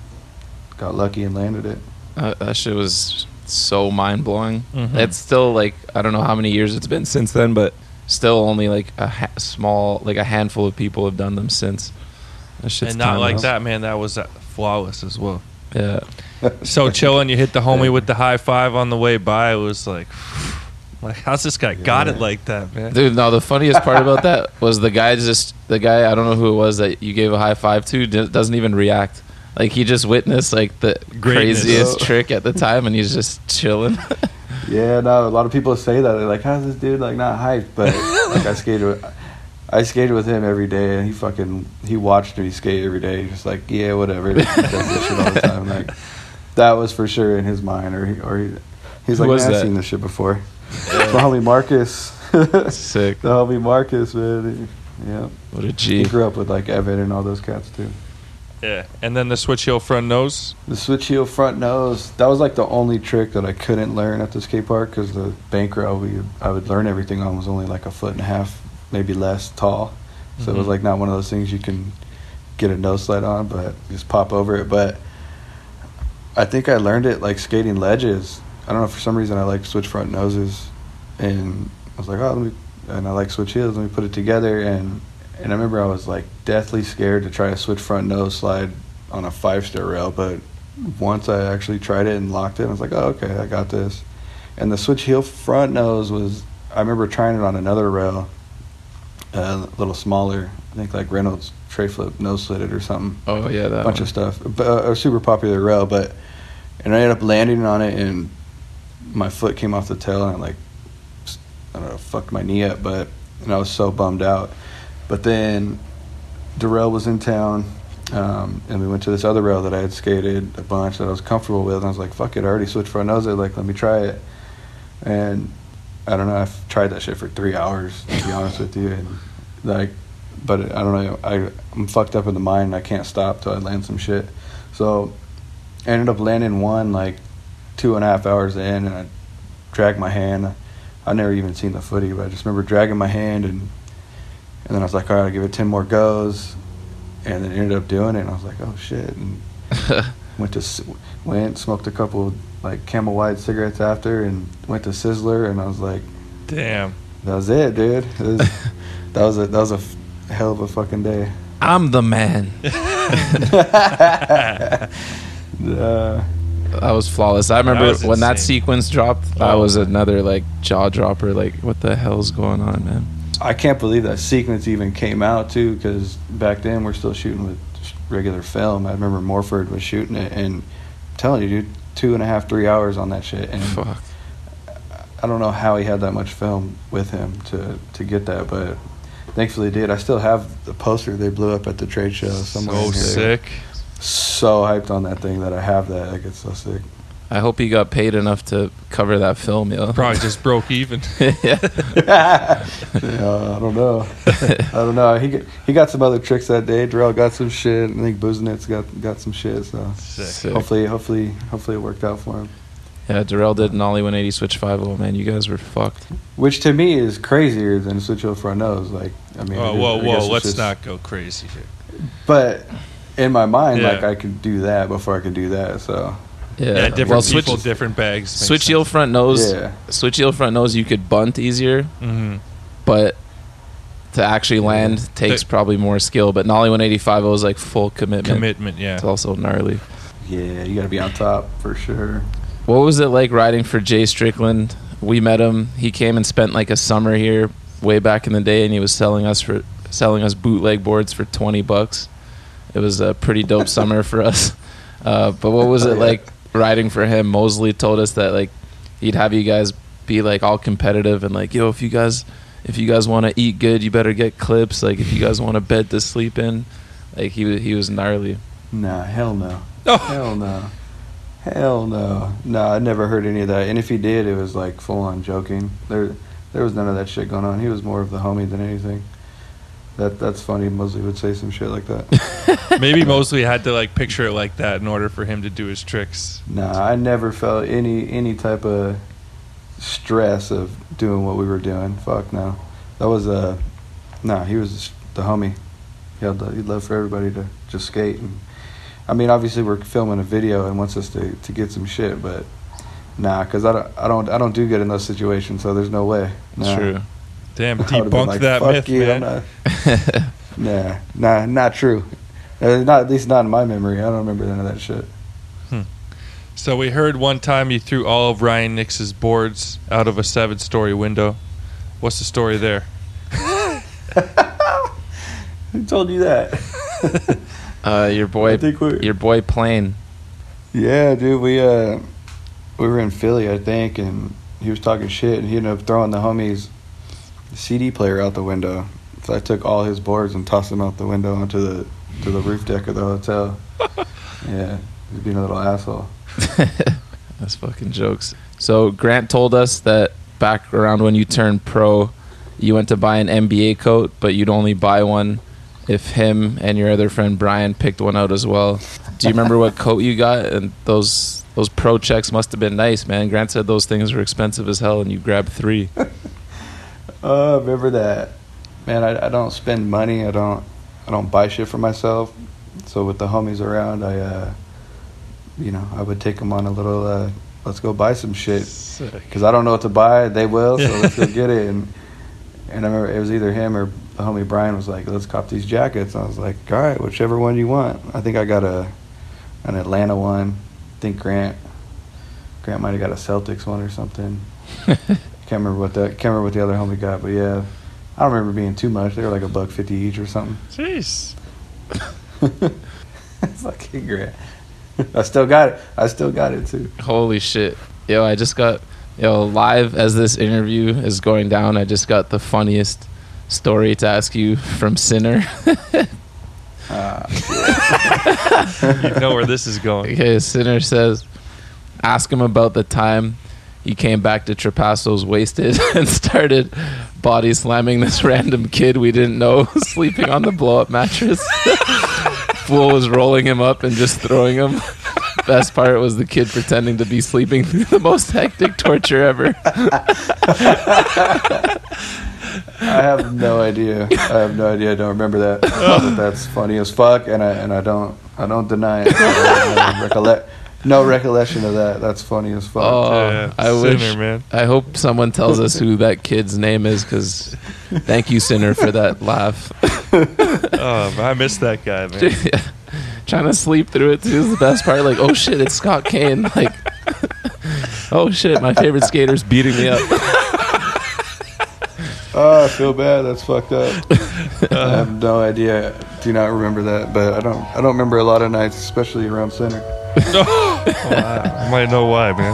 got lucky and landed it. Uh, that shit was so mind-blowing. Mm-hmm. It's still, like, I don't know how many years it's been since then, but still only, like, a ha- small, like, a handful of people have done them since. That shit's and not like else. That, man. That was uh, flawless as well. Yeah. So chilling, you hit the homie yeah. with the high five on the way by. It was like... Like, how's this guy yeah. got it like that, man? Dude, no, the funniest part about that was the guy just, the guy, I don't know who it was that you gave a high five to, doesn't even react. Like, he just witnessed, like, the Greatness. craziest trick at the time, and he's just chilling. Yeah, no, a lot of people say that. They're like, how's this dude, like, not hyped? But, like, I skated with, I skated with him every day, and he fucking, he watched me skate every day. He's just like, yeah, whatever. He does this shit all the time. Like, that was for sure in his mind, or he, or he, he's like, man, I've seen this shit before. The homie Marcus. Sick. The homie Marcus, man. Yeah. What a G. He grew up with like Evan and all those cats too. Yeah. And then the switch heel front nose? The switch heel front nose. That was like the only trick that I couldn't learn at the skate park because the bank rail we, I would learn everything on was only like a foot and a half, maybe less tall. So mm-hmm. it was like not one of those things you can get a nose slide on, but just pop over it. But I think I learned it like skating ledges. I don't know, for some reason I like switch front noses. And I was like, oh, let me, and I like switch heels, let me put it together. And and I remember I was like deathly scared to try a switch front nose slide on a five-stair rail, but once I actually tried it and locked it, I was like, oh, okay, I got this. And the switch heel front nose was, I remember trying it on another rail, uh, a little smaller, I think like Reynolds Tray Flip nose slid it or something. Oh, yeah, that bunch one. Of stuff. But, uh, a super popular rail, but, and I ended up landing on it, and my foot came off the tail, and I like, I don't know, fucked my knee up, but, and I was so bummed out. But then Durrell was in town, um, and we went to this other rail that I had skated a bunch that I was comfortable with, and I was like, fuck it, I already switched front nose, like, let me try it. And I don't know, I've tried that shit for three hours, to be honest with you, and like, but I don't know, I, I'm fucked up in the mind, and I can't stop till I land some shit. So I ended up landing one, like, two and a half hours in, and I dragged my hand. I've never even seen the footy, but I just remember dragging my hand, and and then I was like, all right, I'll give it ten more goes, and then ended up doing it, and I was like, oh, shit, and went to, went, smoked a couple, like, Camel White cigarettes after, and went to Sizzler, and I was like, damn. That was it, dude. It was, that was a, that was a f- hell of a fucking day. I'm the man. uh, I was flawless. I remember that when insane. That sequence dropped, oh, I was another like jaw dropper. Like, what the hell's going on, man? I can't believe that sequence even came out too, because back then we're still shooting with regular film. I remember Morford was shooting it, and I'm telling you, dude, two and a half, three hours on that shit. And fuck. I don't know how he had that much film with him to to get that, but thankfully he did. I still have the poster they blew up at the trade show. Somewhere so sick. So hyped on that thing that I have that. Like, it's so sick. I hope he got paid enough to cover that film, yo. Probably just broke even. Yeah. uh, I don't know. I don't know. He got, he got some other tricks that day. Darrell got some shit. I think Booznitz got got some shit. So sick. Sick. hopefully, hopefully, hopefully it worked out for him. Yeah, Darrell did an ollie one eighty switch five oh, man. You guys were fucked. Which to me is crazier than switch over front nose. Like, I mean, whoa, whoa, whoa! Let's just not go crazy here. But in my mind, yeah. like I could do that before I could do that. So yeah, yeah different well, switch, people, different bags. Switch heel front nose. Yeah. Switch heel front nose. You could bunt easier, mm-hmm. but to actually land yeah. takes the, probably more skill. But nollie one eighty-five oh is like full commitment. Commitment, yeah. It's also gnarly. Yeah, you got to be on top for sure. What was it like riding for Jay Strickland? We met him. He came and spent like a summer here way back in the day, and he was selling us for selling us bootleg boards for twenty bucks. It was a pretty dope summer for us. Uh, but what was it oh, yeah. like riding for him? Mosley told us that like he'd have you guys be like all competitive and like, yo, if you guys if you guys want to eat good, you better get clips. Like if you guys want a bed to sleep in, like he he was gnarly. Nah, hell no. Oh. Hell no. Hell no. No, I never heard any of that. And if he did, it was like full on joking. There there was none of that shit going on. He was more of the homie than anything. That that's funny. Mosley would say some shit like that. Maybe Mosley had to like picture it like that in order for him to do his tricks. Nah, I never felt any any type of stress of doing what we were doing. Fuck no. That was a uh, nah. He was the homie. He had the, he'd love for everybody to just skate. And I mean, obviously we're filming a video and wants us to, to get some shit, but nah, because I don't I don't I don't do good in those situations. So there's no way. Nah. True. Damn, debunk like, that myth, you, man. nah, nah, not true. Uh, not at least not in my memory. I don't remember none of that shit. Hmm. So we heard one time you threw all of Ryan Nix's boards out of a seven-story window. What's the story there? Who told you that? uh, your boy, your boy Plane. Yeah, dude. We uh, we were in Philly, I think, and he was talking shit, and he ended up throwing the homies. C D player out the window, so I took all his boards and tossed them out the window onto the to the roof deck of the hotel. Yeah, he's being a little asshole. That's fucking jokes. So Grant told us that back around when you turned pro, you went to buy an N B A coat, but you'd only buy one if him and your other friend Brian picked one out as well. Do you remember what coat you got? And those those pro checks must have been nice, man. Grant said those things were expensive as hell, and you grabbed three. Oh, uh, remember that. Man, I, I don't spend money. I don't I don't buy shit for myself. So with the homies around, I, uh, you know, I would take them on a little, uh, let's go buy some shit. Because I don't know what to buy. They will, so let's go get it. And, and I remember it was either him or the homie Brian was like, let's cop these jackets. And I was like, all right, whichever one you want. I think I got a an Atlanta one. I think Grant Grant might have got a Celtics one or something. I can't remember what the, can't remember what the other homie got, but yeah. I don't remember being too much. They were like a buck fifty each or something. Jeez. Fucking Grant. I still got it. I still got it too. Holy shit. Yo, I just got, yo, live as this interview is going down, I just got the funniest story to ask you from Sinner. uh, you know where this is going. Okay, Sinner says, ask him about the time he came back to Trepasso's wasted and started body slamming this random kid we didn't know sleeping on the blow-up mattress. Fool was rolling him up and just throwing him. Best part was the kid pretending to be sleeping through the most hectic torture ever. I have no idea. I have no idea. I don't remember that. But that's funny as fuck, and I and I don't I don't deny it. I don't recollect. No recollection of that. That's funny as fuck. Oh, yeah, I Sinner, wish. Man. I hope someone tells us who that kid's name is, because thank you, Sinner, for that laugh. Oh, I miss that guy, man. Yeah. Trying to sleep through it too is the best part. Like, oh shit, it's Scott Kane. Like, oh shit, my favorite skater's beating me up. Oh, I feel bad. That's fucked up. I have no idea. Do not remember that, but I don't. I don't remember a lot of nights, especially around Sinner. No. Oh, I might know why, man.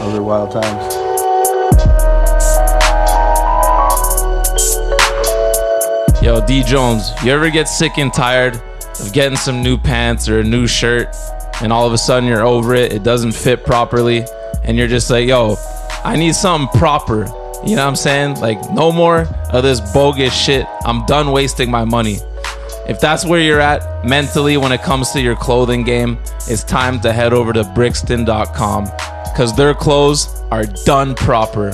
Those are wild times. Yo, D. Jones, you ever get sick and tired of getting some new pants or a new shirt, and all of a sudden you're over it, it doesn't fit properly, and you're just like, yo, I need something proper. You know what I'm saying? Like, no more of this bogus shit. I'm done wasting my money. If that's where you're at mentally when it comes to your clothing game, it's time to head over to brixton dot com, because their clothes are done proper.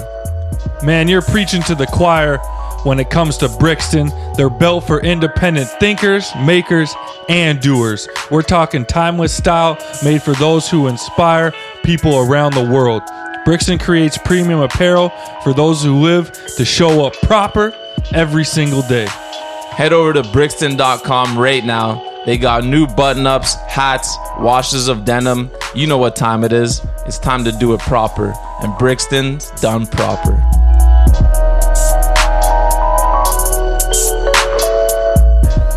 Man, you're preaching to the choir when it comes to Brixton. They're built for independent thinkers, makers, and doers. We're talking timeless style made for those who inspire people around the world. Brixton creates premium apparel for those who live to show up proper every single day. Head over to brixton dot com right now. They got new button-ups, hats, washes of denim. You know what time it is. It's time to do it proper. And Brixton's done proper.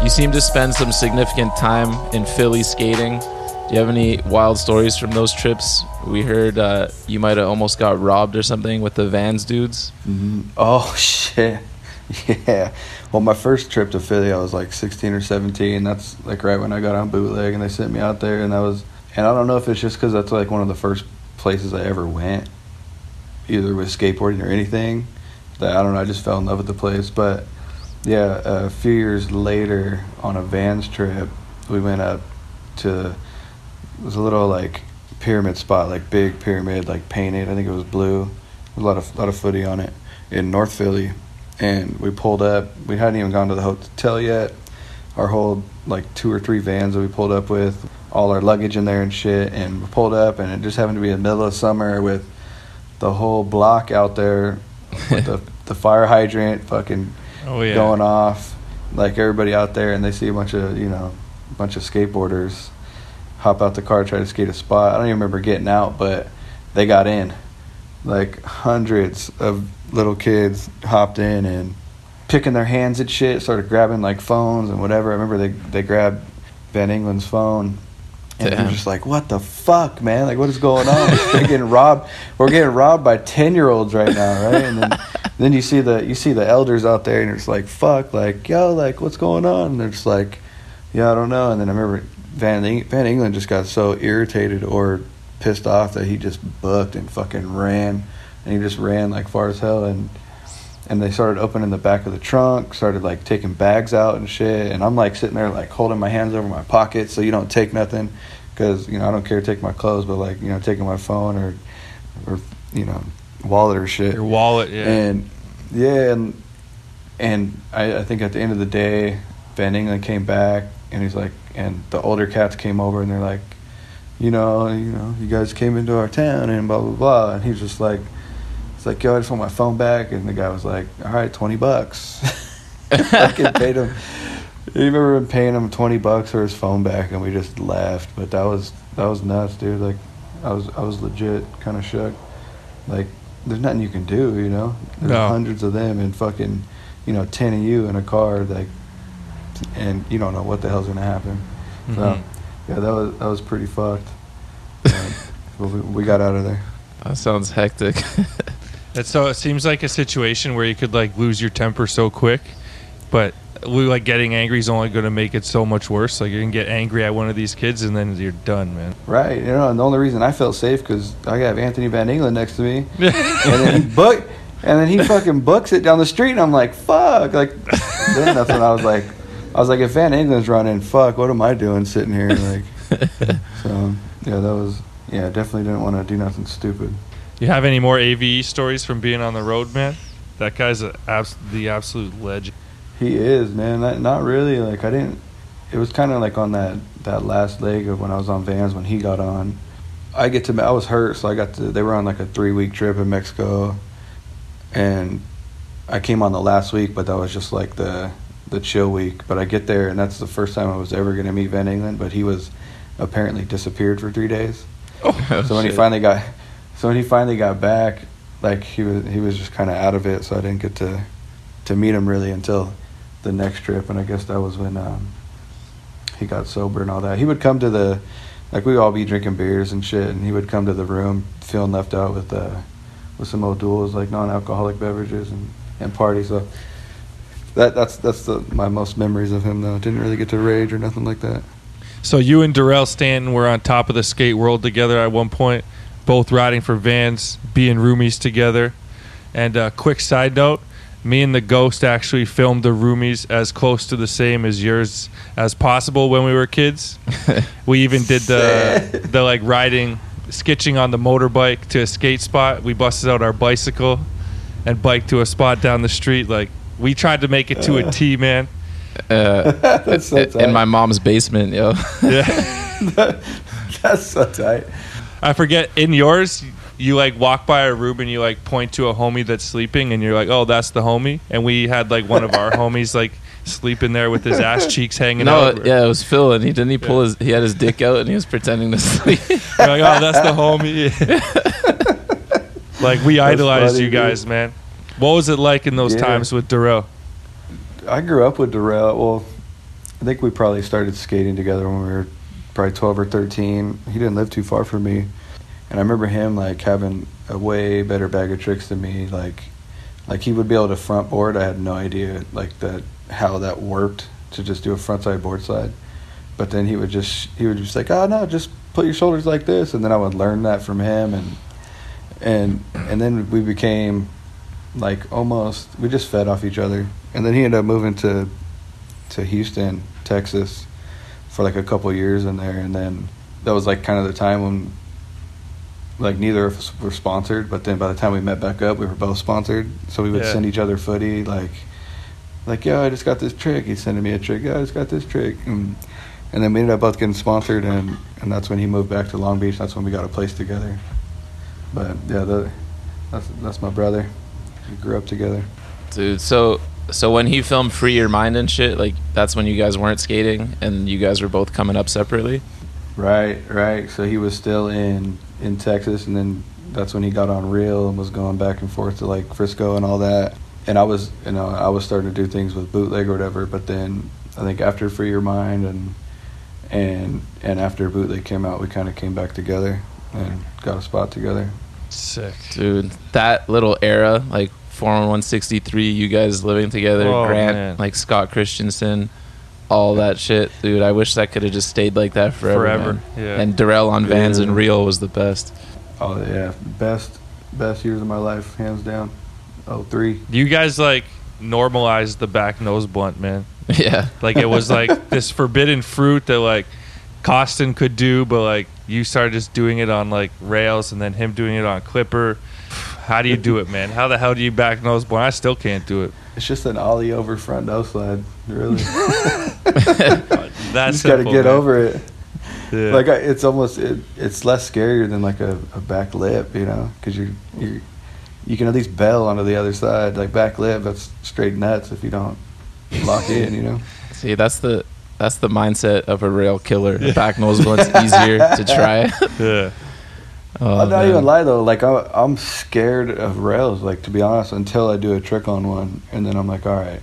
You seem to spend some significant time in Philly skating. Do you have any wild stories from those trips? We heard uh, you might have almost got robbed or something with the Vans dudes. Mm-hmm. Oh, shit. Yeah. Well, my first trip to Philly, I was like sixteen or seventeen. That's like right when I got on Bootleg, and they sent me out there, and I was, and I don't know if it's just because that's like one of the first places I ever went, either with skateboarding or anything. That I don't know. I just fell in love with the place. But yeah, a few years later on a Vans trip, we went up to, it was a little like pyramid spot, like big pyramid, like painted. I think it was blue. A lot of lot of footy on it in North Philly. And we pulled up. We hadn't even gone to the hotel yet. Our whole, like, two or three vans that we pulled up with, all our luggage in there and shit. And we pulled up, and it just happened to be in the middle of summer with the whole block out there with the, the fire hydrant fucking oh, yeah. going off. Like, everybody out there, and they see a bunch of, you know, a bunch of skateboarders hop out the car, try to skate a spot. I don't even remember getting out, but they got in. Like, hundreds of little kids hopped in and picking their hands at shit, started grabbing like phones and whatever. I remember they they grabbed Van Engeland's phone, and Damn. They were just like, what the fuck, man? Like, what is going on? They're getting robbed. We're getting robbed by ten year olds right now, right? And then, then you see the you see the elders out there, and it's like, fuck, like, yo, like, what's going on? And they're just like, yeah, I don't know. And then I remember Van Van Engeland just got so irritated or pissed off that he just booked and fucking ran. And he just ran like far as hell, and And they started opening the back of the trunk, started, like, taking bags out and shit. And I'm, like, sitting there, like, holding my hands over my pockets so you don't take nothing. Because, you know, I don't care to take my clothes, but, like, you know, taking my phone or, or you know, wallet or shit. Your wallet, yeah. And, yeah, and and I, I think at the end of the day, Van Engeland came back, and he's like, and the older cats came over, and they're like, you know, you know, you guys came into our town, and blah, blah, blah. And he was just like, like, yo, I just want my phone back. And the guy was like, all right, twenty bucks. Fucking paid him. You remember him paying him twenty bucks for his phone back, and we just laughed. But that was that was nuts, dude. Like, I was I was legit kind of shook. Like, there's nothing you can do, you know? There's no. hundreds of them and fucking, you know, ten of you in a car, like, and you don't know what the hell's going to happen. Mm-hmm. So, yeah, that was, that was pretty fucked. But we, we got out of there. That sounds hectic. It's so, it seems like a situation where you could, like, lose your temper so quick, but, like, getting angry is only going to make it so much worse. Like, you can get angry at one of these kids, and then you're done, man. Right. You know, and the only reason I felt safe because I have Anthony Van Engeland next to me, and then he book, and then he fucking books it down the street, and I'm like, fuck. Like, then that's when I was like, I was like, if Van Engeland's running, fuck, what am I doing sitting here? Like, so yeah, that was yeah, definitely didn't want to do nothing stupid. You have any more A V E stories from being on the road, man? That guy's a abs- the absolute legend. He is, man. That, not really. Like, I didn't... It was kind of like on that, that last leg of when I was on Vans when he got on. I get to... I was hurt, so I got to... They were on, like, a three-week trip in Mexico. And I came on the last week, but that was just, like, the, the chill week. But I get there, and that's the first time I was ever going to meet Van Engeland, but he was apparently disappeared for three days. Oh, so shit. when he finally got... So when he finally got back, like, he was he was just kind of out of it, so I didn't get to, to meet him really until the next trip, and I guess that was when um, he got sober and all that. He would come to the, like, we would all be drinking beers and shit, and he would come to the room feeling left out with uh, with some O'Doul's, like, non-alcoholic beverages and, and parties. So that that's that's the, my most memories of him, though. Didn't really get to rage or nothing like that. So you and Darrell Stanton were on top of the skate world together at one point. Both riding for Vans, being roomies together. And a quick side note, me and the Ghost actually filmed the roomies as close to the same as yours as possible when we were kids. We even did the, the like riding, skitching on the motorbike to a skate spot. We busted out our bicycle and biked to a spot down the street. Like, we tried to make it to uh, a T, man. Uh, That's so tight. In my mom's basement, yo. Yeah. That's so tight. I forget, in yours, you, like, walk by a room and you, like, point to a homie that's sleeping and you're like, oh, that's the homie. And we had, like, one of our homies, like, sleeping there with his ass cheeks hanging no, out. No, yeah, it was Phil, and he didn't he pull yeah. his, he had his dick out and he was pretending to sleep. You're like, oh, that's the homie. Like, we that's idolized funny, you guys, dude. Man. What was it like in those yeah. times with Durrell? I grew up with Durrell. Well, I think we probably started skating together when we were probably twelve or thirteen. He didn't live too far from me, and I remember him, like, having a way better bag of tricks than me. Like, like he would be able to front board. I had no idea, like, that how that worked to just do a front side board slide. But then he would just he would just like, oh no, just put your shoulders like this, and then I would learn that from him, and and and then we became like almost we just fed off each other. And then he ended up moving to to Houston, Texas, for like a couple years in there, and then that was like kind of the time when like neither of us were sponsored, but then by the time we met back up, we were both sponsored, so we would yeah. send each other footy, like like yo, I just got this trick, he's sending me a trick, yo, I just got this trick, and, and then we ended up both getting sponsored, and and that's when he moved back to Long Beach. That's when we got a place together. But yeah, the, that's that's my brother. We grew up together, dude. So So when he filmed Free Your Mind and shit, like, that's when you guys weren't skating and you guys were both coming up separately? Right, right. So he was still in, in Texas, and then that's when he got on Real and was going back and forth to, like, Frisco and all that. And I was, you know, I was starting to do things with Bootleg or whatever, but then I think after Free Your Mind and and and after Bootleg came out, we kind of came back together and got a spot together. Sick. Dude, that little era, like, four one one sixty-three, you guys living together, oh, Grant, man. Like Scott Christensen, all that shit, dude. I wish that could have just stayed like that forever. Forever, yeah. And Darrell on Vans yeah. and Real was the best. Oh yeah, best, best years of my life, hands down. oh three. You guys like normalized the back nose blunt, man. Yeah. Like it was like this forbidden fruit that like Costin could do, but like you started just doing it on like rails and then him doing it on Clipper. How do you do it, man? How the hell do you back nose blunt? I still can't do it. It's just an ollie over front nose slide, really. That's got to get man. over it. Yeah. Like I, it's almost it, it's less scarier than like a, a back lip, you know, because you you you can at least bail onto the other side. Like back lip, that's straight nuts if you don't lock in, you know. See, that's the that's the mindset of a rail killer. Yeah. Back nose blunt's easier to try. Yeah. Oh, I'm not man. even lie though. Like I'm, I'm scared of rails. Like to be honest, until I do a trick on one, and then I'm like, all right.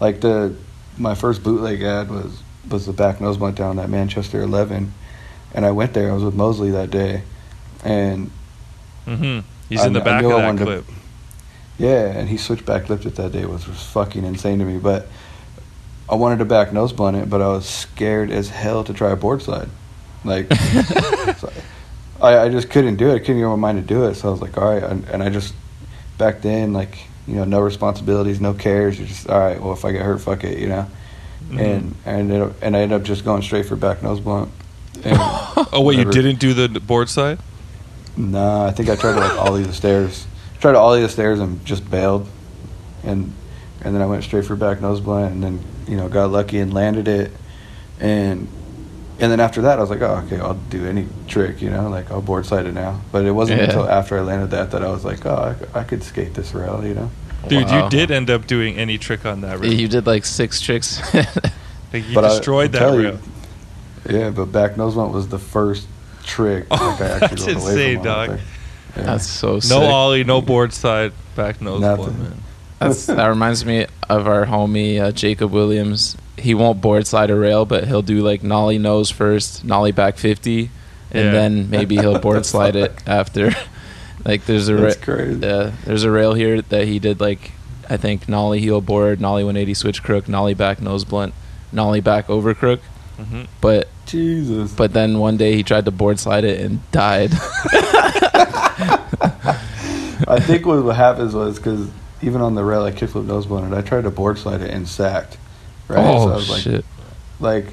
Like the my first bootleg ad was was the back nose blunt down at Manchester eleven, and I went there. I was with Mosley that day, and mm-hmm. he's I, in the I, back I of that clip. To, yeah, and he switched back lipped it that day, which was fucking insane to me. But I wanted to back nose blunt it, but I was scared as hell to try a board slide, like. So, I, I just couldn't do it. I couldn't get my mind to do it. So I was like, all right. And, and I just, back then, like, you know, no responsibilities, no cares. You're just, all right, well, if I get hurt, fuck it, you know? Mm-hmm. And and it, and I ended up just going straight for back nose blunt. And oh, wait, whatever. You didn't do the board side? Nah, I think I tried to, like, ollie the stairs. Tried to ollie the stairs and just bailed. And and then I went straight for back nose blunt and then, you know, got lucky and landed it. And... And then after that, I was like, oh, okay, I'll do any trick, you know, like I'll board slide it now. But it wasn't yeah. until after I landed that that I was like, oh, I, I could skate this rail, you know. Dude, wow. You did end up doing any trick on that rail. You did like six tricks. Like you but destroyed I, that rail. You, yeah, but back nose blunt was the first trick. Oh, like I that's insane, dog. Like, yeah. That's so sick. No ollie, no board slide, back nose blunt, man. That's, that reminds me of our homie uh, Jacob Williams. He won't board slide a rail, but he'll do like nollie nose first, nollie back fifty, and yeah. then maybe he'll board slide it after. Like there's a ra- crazy. Uh, there's a rail here that he did like I think nollie heel board, nollie one eighty switch crook, nollie back nose blunt, nollie back over crook. Mm-hmm. But Jesus. But then one day he tried to board slide it and died. I think what happens was because even on the rail I kickflip nose blunt and I tried to board slide it and sacked. Right? Oh, so I was like, shit. Like,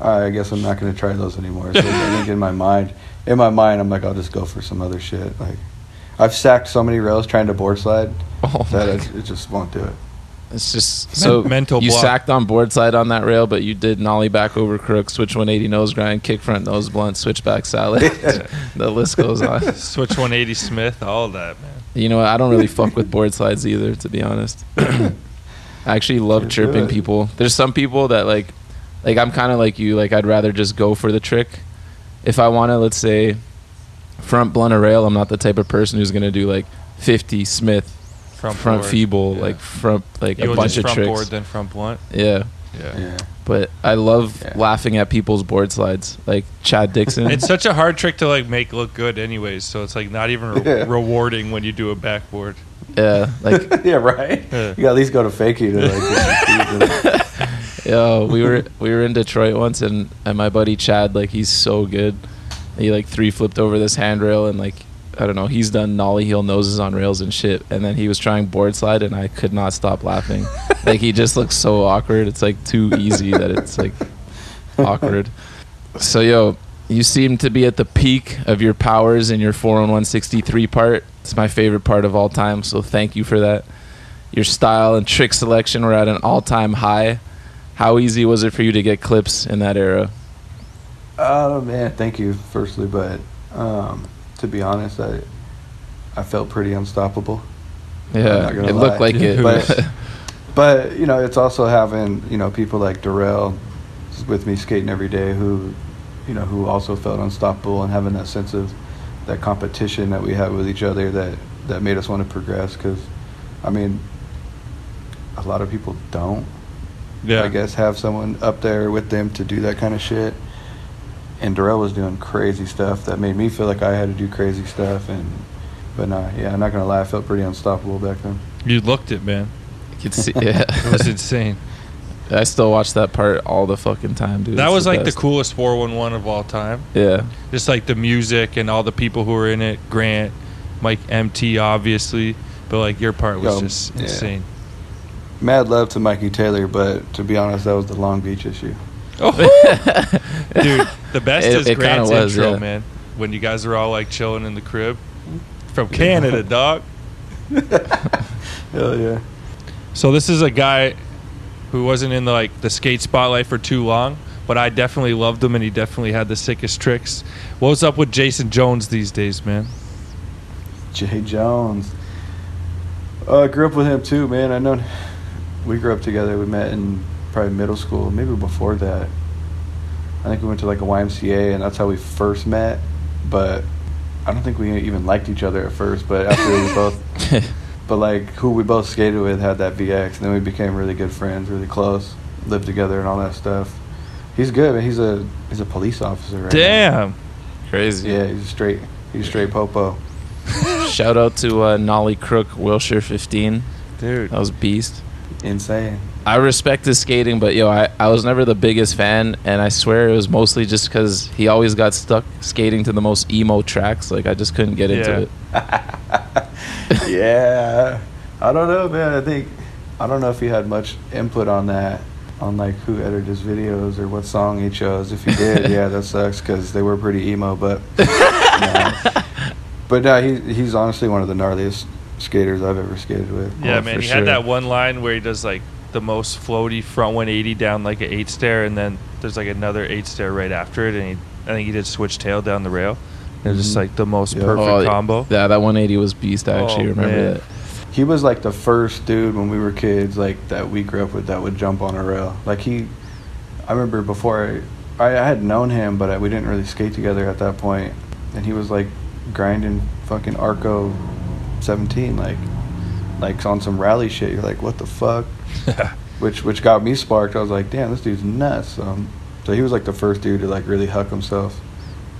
all right, I guess I'm not going to try those anymore. So I think in my mind, in my mind, I'm like, I'll just go for some other shit. Like, I've sacked so many rails trying to board slide oh that it, it just won't do it. It's just so mental. You block. Sacked on board slide on that rail, but you did nollie back over crook, switch one eighty nose grind, kick front nose blunt, switch back salad. The list goes on. Switch one eighty Smith, all that, man. You know what? I don't really fuck with board slides either, to be honest. I actually love You're chirping good. people. There's some people that like, like I'm kind of like you, like I'd rather just go for the trick. If I want to, let's say, front blunt a rail, I'm not the type of person who's going to do like fifty Smith, front, front feeble, yeah. like front, like you a bunch of front tricks. Front board, then front blunt. Yeah. Yeah. yeah. But I love yeah. laughing at people's board slides, like Chad Dixon. It's such a hard trick to like make look good anyways. So it's like not even re- yeah. rewarding when you do a backboard. Yeah, like yeah, right. Yeah. You gotta at least go to fakie to like. Yo, we were we were in Detroit once, and, and my buddy Chad, like he's so good. He like three flipped over this handrail, and like I don't know, he's done nollie heel noses on rails and shit. And then he was trying board slide, and I could not stop laughing. Like he just looks so awkward. It's like too easy that it's like awkward. So yo, you seem to be at the peak of your powers in your four on one sixty-three part. It's my favorite part of all time, so thank you for that. Your style and trick selection were at an all-time high. How easy was it for you to get clips in that era? Oh, man, thank you, firstly, but um, to be honest, I I felt pretty unstoppable. Yeah, it lie. looked like it. But, but, you know, it's also having, you know, people like Durrell with me skating every day who... you know, who also felt unstoppable and having that sense of that competition that we had with each other that, that made us want to progress because, I mean, a lot of people don't, yeah. I guess, have someone up there with them to do that kind of shit. And Darrell was doing crazy stuff that made me feel like I had to do crazy stuff. And But, nah, yeah, I'm not going to lie. I felt pretty unstoppable back then. You looked it, man. You could see, yeah. It was insane. I still watch that part all the fucking time, dude. That it's was the like best. The coolest four one one of all time. Yeah. Just like the music and all the people who were in it. Grant, Mike M T, obviously. But, like, your part was Yo, just yeah. insane. Mad love to Mikey Taylor, but to be honest, that was the Long Beach issue. Oh, dude, the best it, is it Grant's was, intro, yeah. man. When you guys are all, like, chilling in the crib. From Canada, dog. Hell yeah. So this is a guy who wasn't in, the, like, the skate spotlight for too long, but I definitely loved him, and he definitely had the sickest tricks. What's up with Jason Jones these days, man? Jay Jones. I uh, grew up with him too, man. I know we grew up together. We met in probably middle school, maybe before that. I think we went to like a Y M C A, and that's how we first met. But I don't think we even liked each other at first. But after we both, but like who we both skated with had that V X, and then we became really good friends, really close, lived together, and all that stuff. He's good, man. He's a he's a police officer. Right Damn, now. Crazy. Yeah, he's straight. He's straight popo. Shout out to uh, Nolly Crook, Wilshire fifteen. Dude. That was beast. Insane. I respect his skating, but, yo, I, I was never the biggest fan, and I swear it was mostly just because he always got stuck skating to the most emo tracks. Like, I just couldn't get yeah. into it. yeah. I don't know, man. I think, I don't know if he had much input on that, on, like, who edited his videos or what song he chose. If he did, yeah, that sucks because they were pretty emo, but... yeah. But no, he, he's honestly one of the gnarliest skaters I've ever skated with. Yeah, oh, man, he sure. had that one line where he does, like, the most floaty front one eighty down, like, an eight-stair, and then there's, like, another eight-stair right after it, and he, I think he did switch tail down the rail. It was mm-hmm. just, like, the most yeah. perfect oh, combo. Yeah, that one eighty was beast. I actually oh, remember man. that. He was, like, the first dude when we were kids, like, that we grew up with that would jump on a rail. Like, he – I remember before I, I had known him, but I, we didn't really skate together at that point, and he was, like, grinding fucking Arco seventeen like like on some rally shit. You're like, what the fuck? which which got me sparked. I was like, damn, this dude's nuts. Um, so he was like the first dude to like really huck himself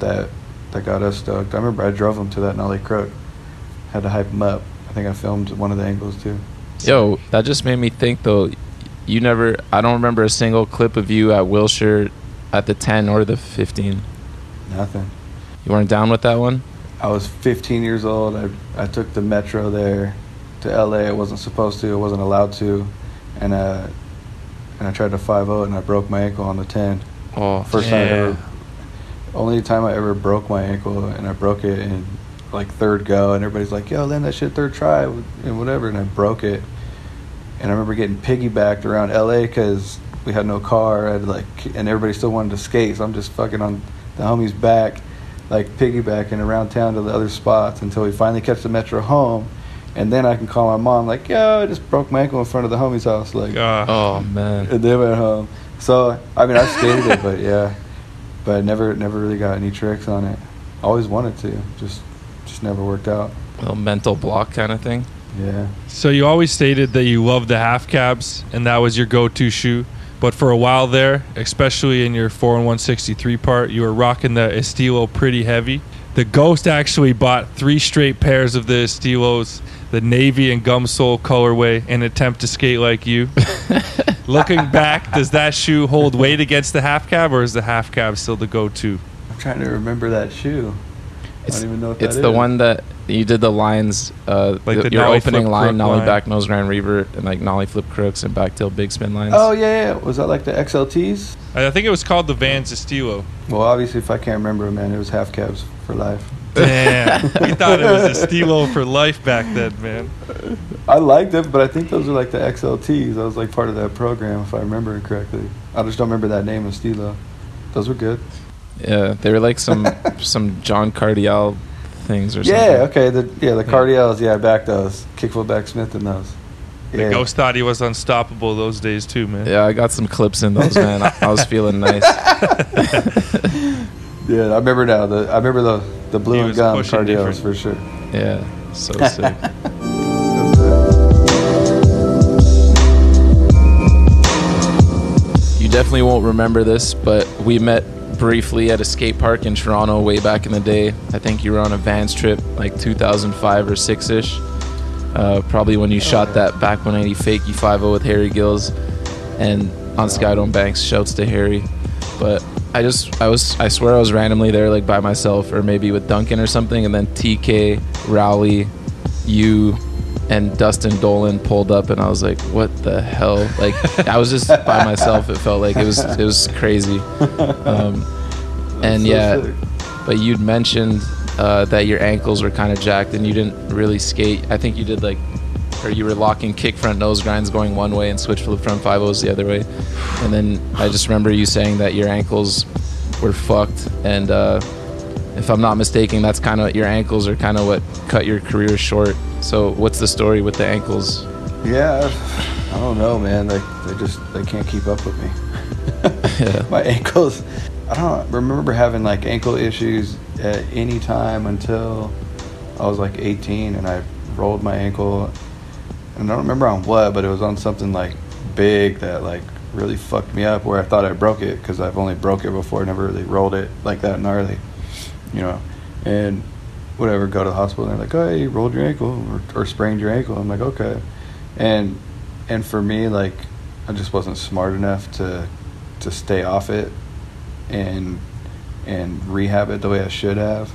that that got us stoked. I remember I drove him to that Nolly Crook. Had to hype him up. I think I filmed one of the angles too. Yo, that just made me think though, you never I don't remember a single clip of you at Wilshire at the ten or the fifteen. Nothing. You weren't down with that one? I was fifteen years old. I I took the metro there to L A. I wasn't supposed to. I wasn't allowed to. And uh, and I tried to five-oh and I broke my ankle on the ten. Oh, First yeah. time I ever... Only time I ever broke my ankle, and I broke it in, like, third go. And everybody's like, yo, land that shit third try and whatever. And I broke it. And I remember getting piggybacked around L A because we had no car. I had like, and everybody still wanted to skate. So I'm just fucking on the homie's back. Like piggybacking around town to the other spots until we finally catch the metro home, and then I can call my mom like, "Yo, I just broke my ankle in front of the homie's house." Like, God. oh man, and they went home. So I mean, I skated it, but yeah, but never, never really got any tricks on it. Always wanted to, just, just never worked out. A little mental block kind of thing. Yeah. So you always stated that you loved the half cabs, and that was your go-to shoe. But for a while there, especially in your four and one sixty-three part, you were rocking the Estilo pretty heavy. The Ghost actually bought three straight pairs of the Estilos, the navy and gum sole colorway, in an attempt to skate like you. Looking back, does that shoe hold weight against the half cab, or is the half cab still the go-to? I'm trying to remember that shoe. It's, I don't even know if it's that the is. one that you did the lines, uh, like the, the your opening line, nollie line. Back nose grind revert, and like nollie flip crooks and back tail big spin lines. Oh yeah, yeah, was that like the X L Ts? I think it was called the Vans Estilo. Well, obviously, if I can't remember, man, it was half cabs for life. Damn, we thought it was Estilo for life back then, man. I liked it, but I think those were like the X L Ts. I was like part of that program, if I remember it correctly. I just don't remember that name of Estilo. Those were good. Yeah, they were like some some John Cardial things or something. Yeah, okay. The, yeah, the Cardials, yeah, I backed those. Kickflip back Smith in those. Yeah. The Ghost thought he was unstoppable those days too, man. Yeah, I got some clips in those, man. I, I was feeling nice. yeah, I remember now. The I remember the, the blue and gum Cardials different. For sure. Yeah, so sick. You definitely won't remember this, but we met briefly at a skate park in Toronto way back in the day. I think you were on a Vans trip, like two thousand five or six ish. Uh, probably when you shot that back one eighty fake U fifty with Harry Gills, and on Skydome Banks. Shouts to Harry. But I just, I was, I swear I was randomly there, like by myself, or maybe with Duncan or something. And then T K, Rowley, you, and Dustin Dolan pulled up, and I was like, what the hell? Like, I was just by myself. It felt like it was it was crazy. Um, and so yeah, sick. But you'd mentioned uh, that your ankles were kind of jacked, and you didn't really skate. I think you did like, or you were locking kick front nose grinds going one way and switch flip front five-ohs the other way. And then I just remember you saying that your ankles were fucked. And uh, if I'm not mistaken, that's kind of your ankles are kind of what cut your career short. So what's the story with the ankles? Yeah, I don't know, man. They, they just, they can't keep up with me. Yeah. My ankles, I don't remember having like ankle issues at any time until I was like eighteen and I rolled my ankle. And I don't remember on what, but it was on something like big that like really fucked me up, where I thought I broke it because I've only broke it before, never really rolled it like that gnarly, you know. And whatever, go to the hospital and they're like, oh, you rolled your ankle or, or sprained your ankle. I'm like, okay. And and for me, like, I just wasn't smart enough to to stay off it and and rehab it the way I should have.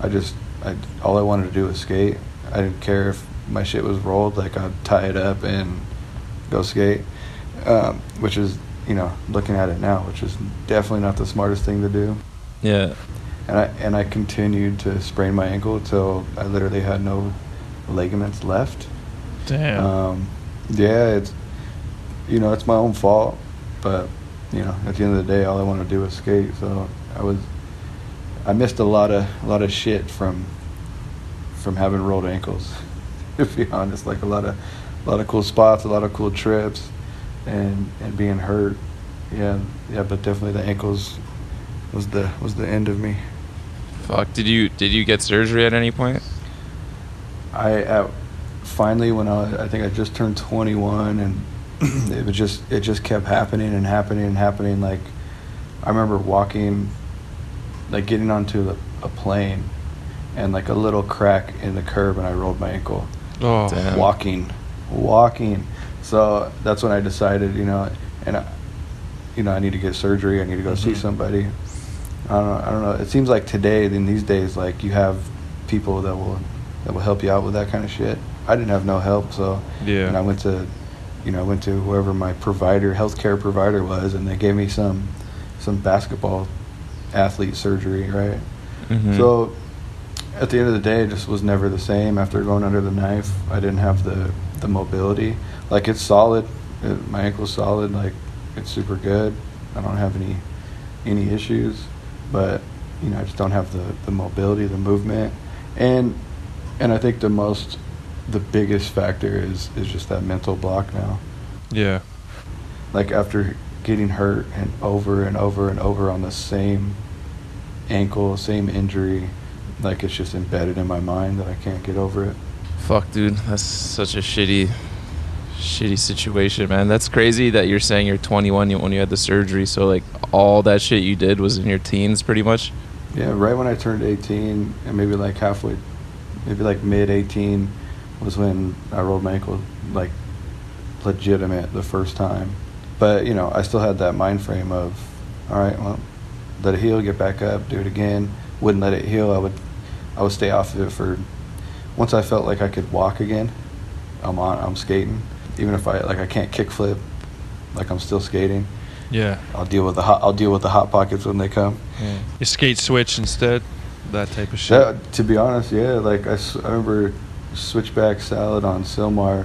I just I all I wanted to do was skate. I didn't care if my shit was rolled, like I'd tie it up and go skate, um, which is, you know, looking at it now, which is definitely not the smartest thing to do. Yeah. And I and I continued to sprain my ankle till I literally had no ligaments left. Damn. Um, yeah, it's, you know, it's my own fault, but, you know, at the end of the day, all I want to do is skate. So I was, I missed a lot of a lot of shit from from having rolled ankles. To be honest, like a lot of, a lot of cool spots, a lot of cool trips, and and being hurt, yeah, yeah. But definitely the ankles was the was the end of me. Fuck. Did you did you get surgery at any point? I at, finally when I was, I think I just turned twenty-one, and it was just it just kept happening and happening and happening. Like I remember walking, like getting onto a, a plane, and like a little crack in the curb, and I rolled my ankle. Oh, damn. Walking, walking. So that's when I decided, you know, and I, you know, I need to get surgery. I need to go mm-hmm. see somebody. I don't know. I don't know. It seems like today, in these days, like you have people that will that will help you out with that kind of shit. I didn't have no help, so yeah. And I went to, you know, I went to whoever my provider, healthcare provider was, and they gave me some some basketball athlete surgery, right? Mm-hmm. So at the end of the day, it just was never the same. After going under the knife, I didn't have the, the mobility. Like, it's solid. It, my ankle's solid. Like, it's super good. I don't have any any issues. But, you know, I just don't have the, the mobility, the movement. And and I think the most, the biggest factor is, is just that mental block now. Yeah. Like, after getting hurt and over and over and over on the same ankle, same injury, like it's just embedded in my mind that I can't get over it. Fuck, dude, that's such a shitty, shitty situation, man. That's crazy that you're saying you're twenty-one when you had the surgery. So like all that shit you did was in your teens, pretty much. Yeah, right when I turned eighteen, and maybe like halfway, maybe like mid eighteen, was when I rolled my ankle, like legitimate the first time. But you know, I still had that mind frame of, all right, well, let it heal, get back up, do it again. Wouldn't let it heal. I would, I would stay off of it for. Once I felt like I could walk again, I'm on. I'm skating. Even if I like, I can't kickflip, like I'm still skating. Yeah. I'll deal with the hot. I'll deal with the hot pockets when they come. Yeah. You skate switch instead, that type of shit. That, to be honest, yeah. Like I, I remember switchback salad on Silmar,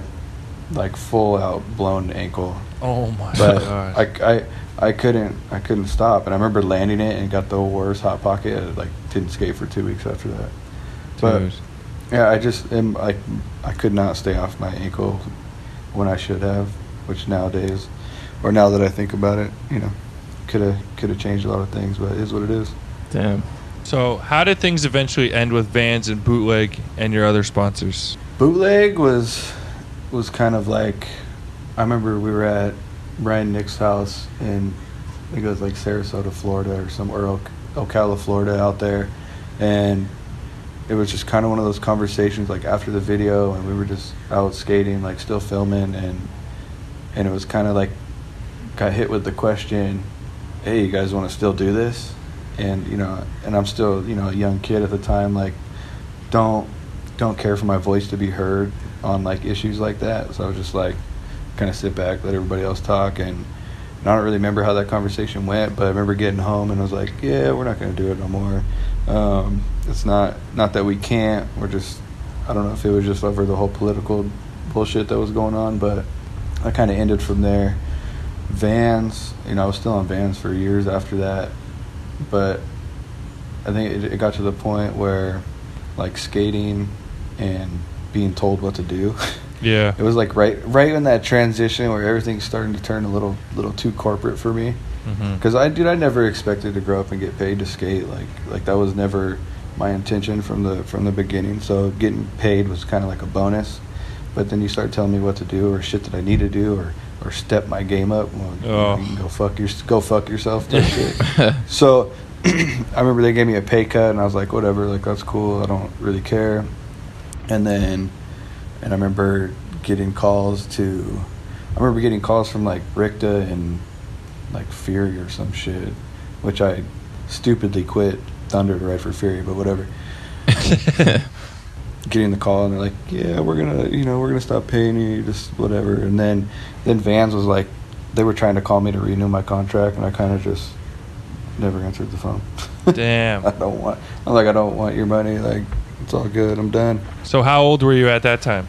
like full out blown ankle. Oh my god. I I. I couldn't I couldn't stop, and I remember landing it and got the worst hot pocket. I, like didn't skate for two weeks after that. But dude. Yeah, I just am like I could not stay off my ankle when I should have, which nowadays, or now that I think about it, you know, could have could have changed a lot of things, but it is what it is. Damn. So how did things eventually end with Vans and Bootleg and your other sponsors? Bootleg was was kind of like, I remember we were at Brian Nick's house in, I think it was like Sarasota, Florida, or somewhere, or Ocala, Florida, out there, and it was just kind of one of those conversations, like after the video, and we were just out skating, like still filming, and and it was kind of like, got hit with the question, hey, you guys want to still do this? And you know, and I'm still, you know, a young kid at the time, like, don't don't care for my voice to be heard on like issues like that. So I was just like, kind of sit back, let everybody else talk, and, and I don't really remember how that conversation went, but I remember getting home and I was like, yeah, we're not going to do it no more. Um, it's not not that we can't. We're just, I don't know if it was just over the whole political bullshit that was going on, but I kind of ended from there. Vans, you know, I was still on Vans for years after that, but I think it, it got to the point where, like, skating and being told what to do. Yeah. It was, like, right right in that transition where everything's starting to turn a little little too corporate for me. Because, mm-hmm. I, dude, I never expected to grow up and get paid to skate. Like, like that was never my intention from the from the beginning. So getting paid was kind of like a bonus. But then you start telling me what to do or shit that I need to do or, or step my game up. Well, oh. You can go fuck your, go fuck yourself. Shit. So I remember they gave me a pay cut, and I was like, whatever, like that's cool. I don't really care. And then, and I remember getting calls to, I remember getting calls from like Richta and like Fury or some shit, which I stupidly quit Thunder to write for Fury, but whatever. Getting the call, and they're like, yeah, we're gonna, you know, we're gonna stop paying you, just whatever. And then then Vans was like, they were trying to call me to renew my contract, and I kind of just never answered the phone. Damn. I don't want I'm like I don't want your money, like it's all good, I'm done. So how old were you at that time?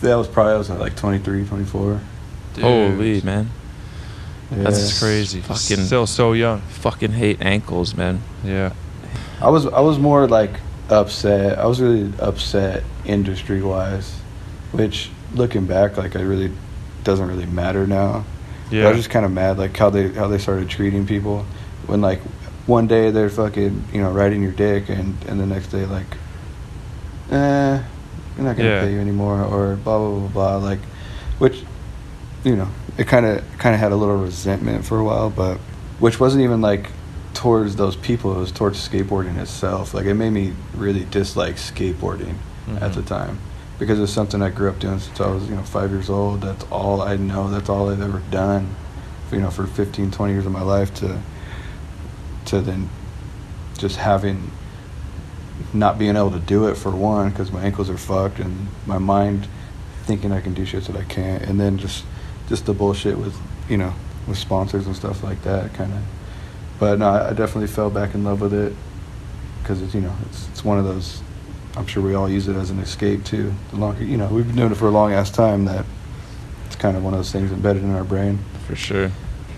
That was probably I was like twenty-three, twenty-four. Dude. Holy man. Yeah. That's crazy. Fucking still so young. Fucking hate ankles, man. Yeah. I was I was more like upset. I was really upset industry wise, which looking back, like I really doesn't really matter now. Yeah. But I was just kind of mad, like how they how they started treating people. When like one day they're fucking, you know, riding your dick, and, and the next day like, eh, we're not gonna yeah. pay you anymore, or blah blah blah blah. Like, which, you know, it kind of kind of had a little resentment for a while, but which wasn't even like towards those people, it was towards skateboarding itself. Like, it made me really dislike skateboarding mm-hmm. at the time, because it's something I grew up doing since I was, you know, five years old. That's all I know, that's all I've ever done, you know, for fifteen, twenty years of my life, to to then just having not being able to do it, for one, because my ankles are fucked, and my mind thinking I can do shit that I can't, and then just just the bullshit with, you know, with sponsors and stuff like that, kind of. But no, I definitely fell back in love with it, because it's, you know, it's it's one of those. I'm sure we all use it as an escape too. The longer, you know, we've been doing it for a long ass time, that it's kind of one of those things embedded in our brain. For sure.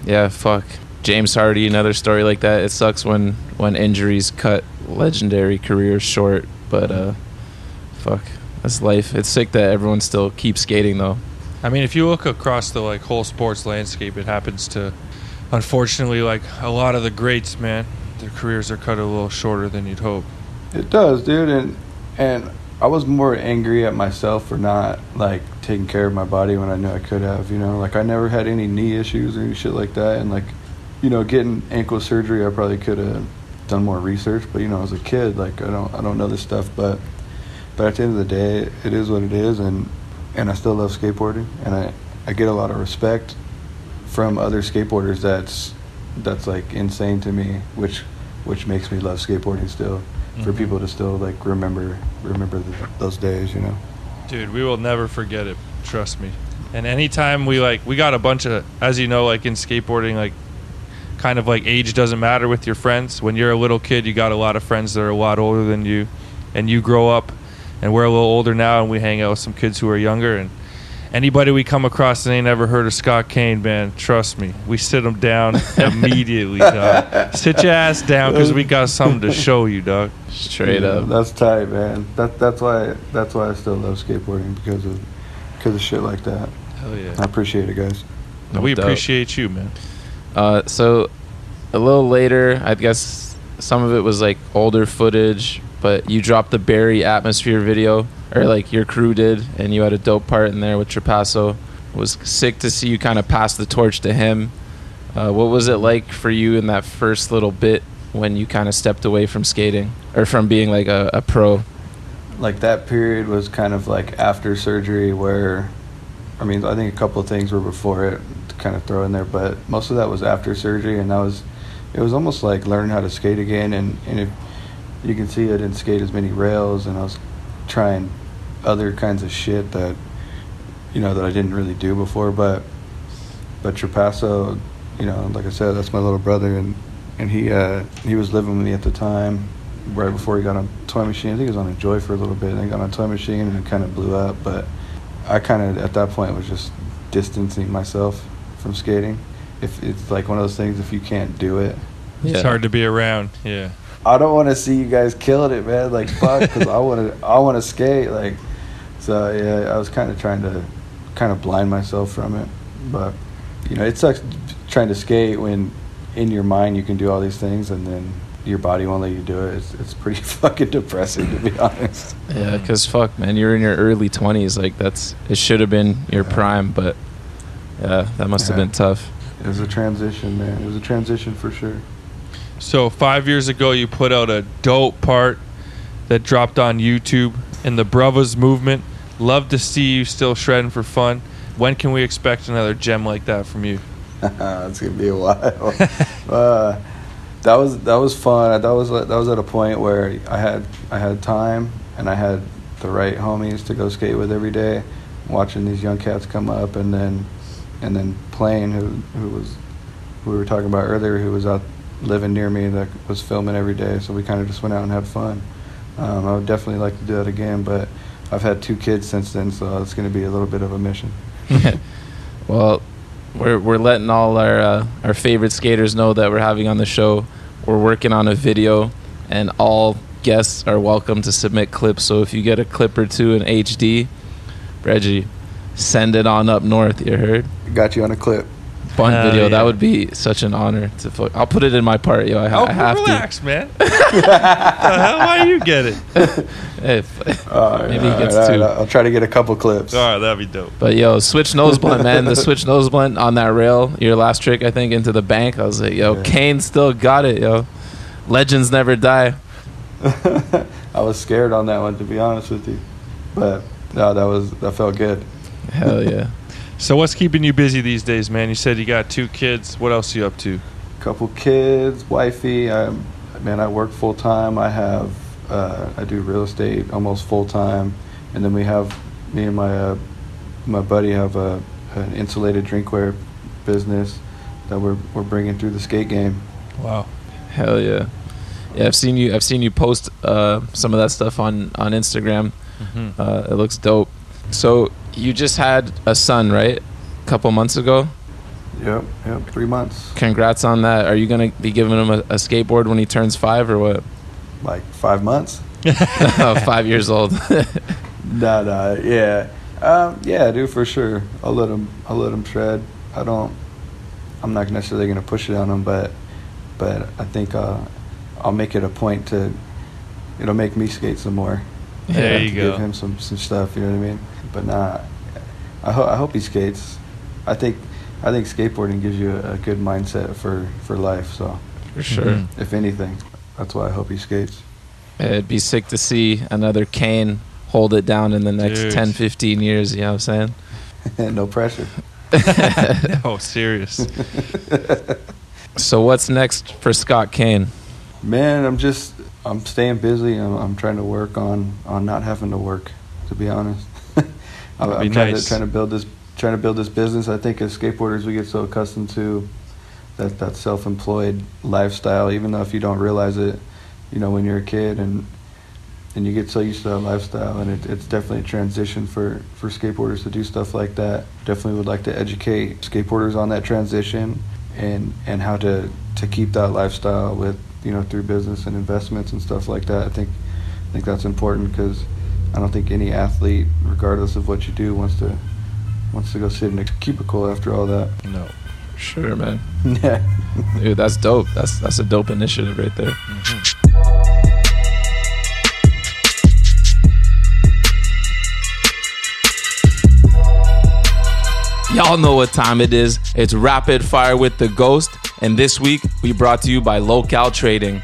Yeah. Fuck. James Hardy, another story like that. It sucks when when injuries cut legendary careers short, but uh, fuck, that's life. It's sick that everyone still keeps skating though. I mean, if you look across the like whole sports landscape, it happens to. Unfortunately, like a lot of the greats, man, their careers are cut a little shorter than you'd hope. It does, dude. And and I was more angry at myself for not like taking care of my body when I knew I could have, you know, like I never had any knee issues or any shit like that. And like, you know, getting ankle surgery, I probably could have done more research, but you know, as a kid, like I don't I don't know this stuff, but but at the end of the day, it is what it is. And and I still love skateboarding, and I, I get a lot of respect from other skateboarders. That's that's like insane to me, which which makes me love skateboarding still, mm-hmm. for people to still like remember remember the, those days, you know. Dude, we will never forget it, trust me. And anytime we like we got a bunch of, as you know, like in skateboarding, like kind of like age doesn't matter with your friends. When you're a little kid, you got a lot of friends that are a lot older than you, and you grow up, and we're a little older now, and we hang out with some kids who are younger, and anybody we come across that ain't ever heard of Scott Kane, man, trust me, we sit them down immediately, dog. Sit your ass down, because we got something to show you, dog. Straight yeah, up. That's tight, man. That that's why that's why I still love skateboarding, because of because of shit like that. Hell yeah. I appreciate it, guys. No we doubt. Appreciate you, man. Uh, so a little later, I guess some of it was like older footage, but you dropped the Barry Atmosphere video. Or like your crew did, and you had a dope part in there with Trepasso. It was sick to see you kind of pass the torch to him. Uh, what was it like for you in that first little bit when you kind of stepped away from skating, or from being like a, a pro? Like that period was kind of like after surgery, where, I mean, I think a couple of things were before it to kind of throw in there, but most of that was after surgery, and that was, it was almost like learn how to skate again, and, and if you can see I didn't skate as many rails, and I was trying other kinds of shit that, you know, that I didn't really do before. But but Trepasso, you know, like I said, that's my little brother, and and he uh, he was living with me at the time, right before he got on Toy Machine. I think he was on a Joy for a little bit, and then got on Toy Machine, and it kind of blew up. But I kind of, at that point, was just distancing myself from skating. If it's like one of those things, if you can't do it, yeah. It's hard to be around. Yeah. I don't want to see you guys killing it, man. Like, fuck, because I want to I want to skate. Like, so, yeah, I was kind of trying to kind of blind myself from it. But, you know, it sucks trying to skate when in your mind you can do all these things and then your body won't let you do it. It's, it's pretty fucking depressing, to be honest. Yeah, because, fuck, man, you're in your early twenties. Like, that's, it should have been your yeah. prime, but, yeah, that must yeah. have been tough. It was a transition, man. It was a transition for sure. So five years ago, you put out a dope part that dropped on YouTube in the Bravas movement. Love to see you still shredding for fun. When can we expect another gem like that from you? It's gonna be a while. uh, that was that was fun. That was that was at a point where I had I had time and I had the right homies to go skate with every day, watching these young cats come up, and then and then Plane, who who was who we were talking about earlier, who was out living near me, that was filming every day, so we kind of just went out and had fun. um, I would definitely like to do that again, but I've had two kids since then, so it's going to be a little bit of a mission. Well, we're we're letting all our uh, our favorite skaters know that we're having on the show. We're working on a video, and all guests are welcome to submit clips, so if you get a clip or two in H D, Reggie, send it on up north. You heard? Got you on a clip. Fun uh, video. Yeah. That would be such an honor to. Fo- I'll put it in my part, yo. I, ha- oh, I have relax, to. Relax, man. The hell, why you get it? Hey, if, right, maybe he gets right, two. Right, I'll try to get a couple clips. All right, that'd be dope. But yo, switch nose blunt, man. The switch nose blunt on that rail. Your last trick, I think, into the bank. I was like, yo, yeah. Kane still got it, yo. Legends never die. I was scared on that one, to be honest with you, but no, that was that felt good. Hell yeah. So what's keeping you busy these days, man? You said you got two kids. What else are you up to? Couple kids, wifey. I'm, man, I work full-time. I have, uh, I do real estate almost full-time. And then we have, me and my uh, my buddy have a, an insulated drinkware business that we're we're bringing through the skate game. Wow. Hell yeah. Yeah, I've seen you I've seen you post uh, some of that stuff on, on Instagram. Mm-hmm. Uh, it looks dope. So you just had a son, right? A couple months ago? Yep, yep, three months. Congrats on that. Are you going to be giving him a, a skateboard when he turns five or what? Like five months? Oh, five years old. nah, nah, yeah. Um, yeah, dude, for sure. I'll let him, I'll let him shred. I don't, I'm not necessarily going to push it on him, but but I think uh, I'll make it a point to, it'll make me skate some more. There you go. Give him some, some stuff, you know what I mean? But nah, I, ho- I hope he skates. I think I think skateboarding gives you a, a good mindset for, for life. So for sure, mm-hmm. If anything, that's why I hope he skates. It'd be sick to see another Kane hold it down in the next Dude. ten, fifteen years. You know what I'm saying? No pressure. Oh, serious. So what's next for Scott Kane? Man, I'm just I'm staying busy. I'm, I'm trying to work on, on not having to work, to be honest. I'm, I'm trying, nice. to, trying to build this, trying to build this business. I think as skateboarders, we get so accustomed to that that self-employed lifestyle, even though if you don't realize it, you know, when you're a kid, and and you get so used to that lifestyle, and it, it's definitely a transition for, for skateboarders to do stuff like that. Definitely would like to educate skateboarders on that transition and and how to, to keep that lifestyle with, you know, through business and investments and stuff like that. I think I think that's important because I don't think any athlete, regardless of what you do, wants to wants to go sit in a cubicle after all that. No. Sure, man. Yeah. Dude, that's dope. That's that's a dope initiative right there. Mm-hmm. Y'all know what time it is. It's Rapid Fire with the Ghost, and this week we brought to you by Local Trading.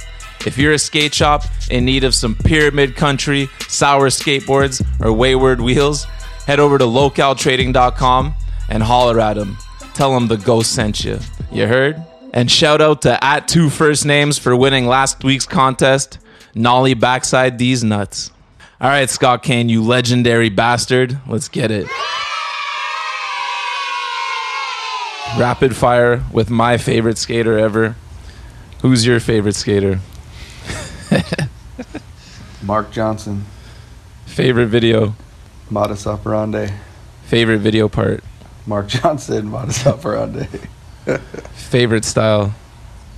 If you're a skate shop in need of some pyramid country, sour skateboards, or wayward wheels, head over to local trading dot com and holler at them. Tell them the Ghost sent you. You heard? And shout out to at two first names for winning last week's contest. Nolly backside these nuts. All right, Scott Kane, you legendary bastard. Let's get it. Rapid fire with my favorite skater ever. Who's your favorite skater? Mark Johnson. Favorite video? Modus Operandi. Favorite video part? Mark Johnson, Modus Operandi. Favorite style?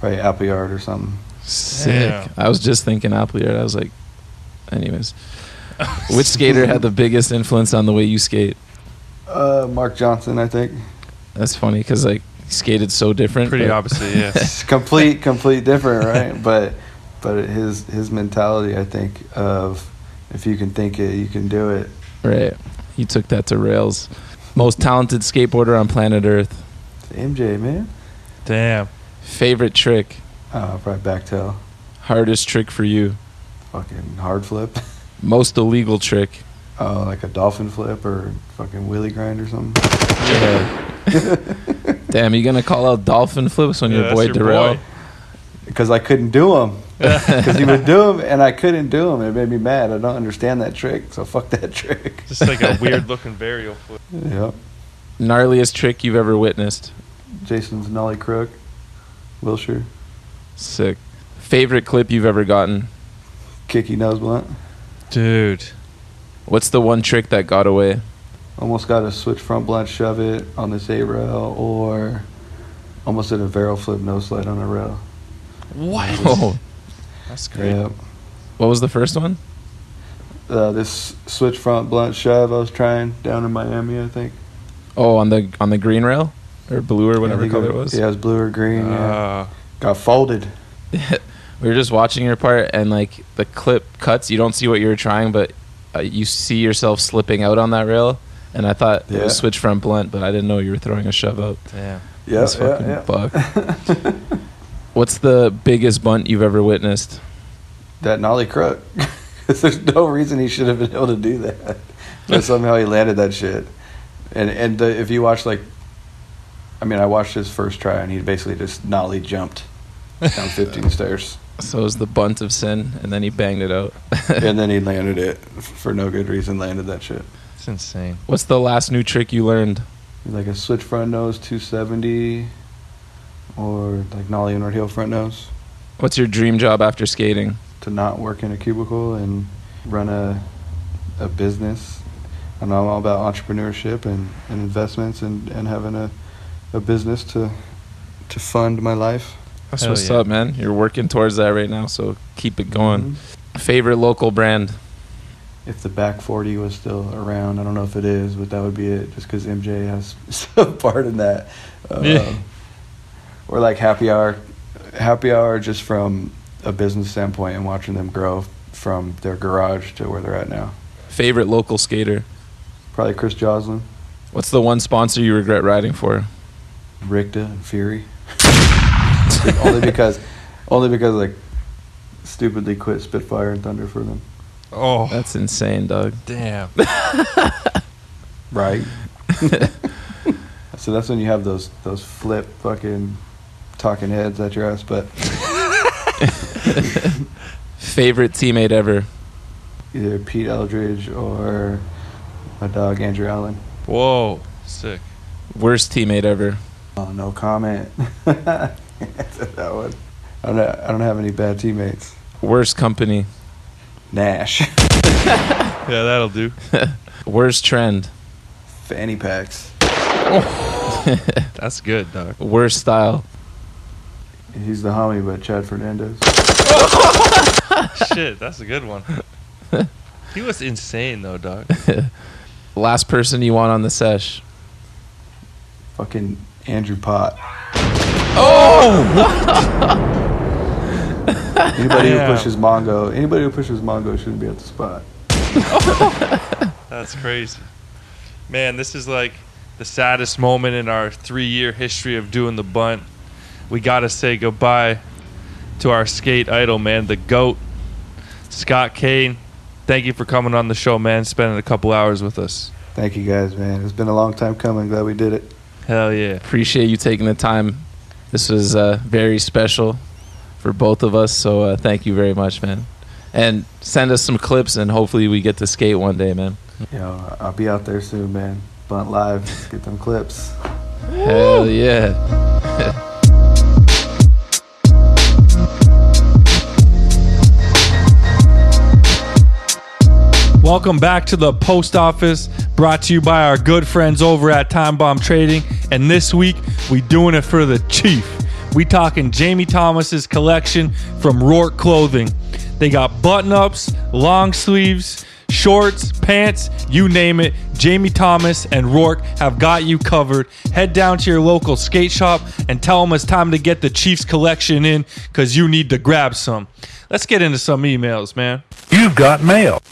Probably Appleyard or something. Sick. Yeah. I was just thinking Appleyard. I was like, anyways. Which skater had the biggest influence on the way you skate? Uh, Mark Johnson, I think. That's funny because like he skated so different. Pretty opposite, yeah. complete, complete different, right? But, but his his mentality, I think, of if you can think it, you can do it. Right. He took that to rails. Most talented skateboarder on planet Earth. It's M J, man. Damn. Favorite trick? Uh, probably backtail. Hardest trick for you? Fucking hard flip. Most illegal trick? Oh, uh, like a dolphin flip or fucking wheelie grind or something. Yeah. Damn, you gonna call out dolphin flips when yeah, your boy your Durrell? Because I couldn't do them. Because he would do them and I couldn't do them. It made me mad. I don't understand that trick, so fuck that trick. Just like a weird looking varial flip. Yep. Gnarliest trick you've ever witnessed? Jason's nollie crook, Wilshire. Sick. Favorite clip you've ever gotten? Kicky nose blunt. Dude. What's the one trick that got away? Almost got a switch front blunt, shove it on this A-rail, or almost did a barrel flip nose slide on a rail. What? Whoa. That's great. Yeah. What was the first one? Uh, this switch front blunt shove I was trying down in Miami, I think. Oh, on the on the green rail? Or blue or whatever color it was? Yeah, it was blue or green. Uh. Yeah. Got folded. We were just watching your part, and like the clip cuts. You don't see what you're trying, but uh, you see yourself slipping out on that rail. And I thought yeah. it was switch front blunt, but I didn't know you were throwing a shove out. Damn. Yeah, that's yeah, fucking yeah. Fuck. What's the biggest bunt you've ever witnessed? That nollie crook. There's no reason he should have been able to do that, but somehow he landed that shit. And and the, if you watch like, I mean, I watched his first try, and he basically just nollie jumped down fifteen stairs. So it was the bunt of sin, and then he banged it out. And then he landed it for no good reason, landed that shit. It's insane. What's the last new trick you learned? Like a switch front nose, two seventy, or like nollie inward heel front nose. What's your dream job after skating? To not work in a cubicle and run a a business. I know I'm all about entrepreneurship and, and investments and, and having a, a business to to fund my life. That's Hell what's yeah. up, man. You're working towards that right now, so keep it going. Mm-hmm. Favorite local brand? If the Back forty was still around, I don't know if it is, but that would be it, just because M J has some part in that. Um, yeah. Or like Happy Hour. Happy Hour just from a business standpoint and watching them grow from their garage to where they're at now. Favorite local skater? Probably Chris Joslin. What's the one sponsor you regret riding for? Rikta and Fury. only because only because like stupidly quit Spitfire and Thunder for them. Oh, that's insane, dog. Damn. Right. So that's when you have those those flip fucking talking heads at your ass. But favorite teammate ever? Either Pete Eldridge or my dog Andrew Allen. Whoa, sick. Worst teammate ever? Oh, no comment. That one. I don't, I don't have any bad teammates. Worst company? Nash. Yeah, that'll do. Worst trend? Fanny packs. Oh. That's good, dog. Worst style? He's the homie, but Chad Fernandez. Shit, that's a good one. He was insane, though, dog. Last person you want on the sesh? Fucking Andrew Pott. Oh! Anybody yeah. who pushes Mongo, anybody who pushes Mongo shouldn't be at the spot. That's crazy. Man, this is like the saddest moment in our three-year history of doing the bunt. We got to say goodbye to our skate idol, man, the GOAT, Scott Kane. Thank you for coming on the show, man, spending a couple hours with us. Thank you guys, man. It's been a long time coming. Glad we did it. Hell yeah. Appreciate you taking the time. This was uh, very special for both of us, so uh, thank you very much, man. and send us some clips, and hopefully we get to skate one day, man. Yo, I'll be out there soon, man. Bunt live, let's get them clips. Hell yeah. Welcome back to the Post Office, brought to you by our good friends over at Time Bomb Trading. And this week, we doing it for the Chief. We talking Jamie Thomas's collection from Rourke Clothing. They got button-ups, long sleeves, shorts, pants, you name it. Jamie Thomas and Rourke have got you covered. Head down to your local skate shop and tell them it's time to get the Chief's collection in, because you need to grab some. Let's get into some emails, man. You've got mail.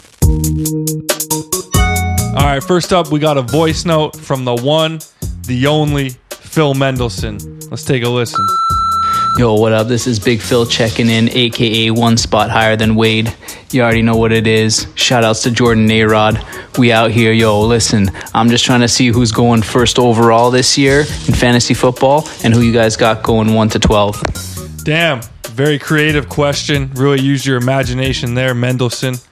All right, first up, we got a voice note from the one, the only Phil Mendelson. Let's take a listen. Yo, what up? This is Big Phil checking in, aka one spot higher than Wade. You already know what it is. Shout outs to Jordan Narod. We out here. Yo, listen, I'm just trying to see who's going first overall this year in fantasy football and who you guys got going one to twelve. Damn, very creative question. Really use your imagination there, Mendelson.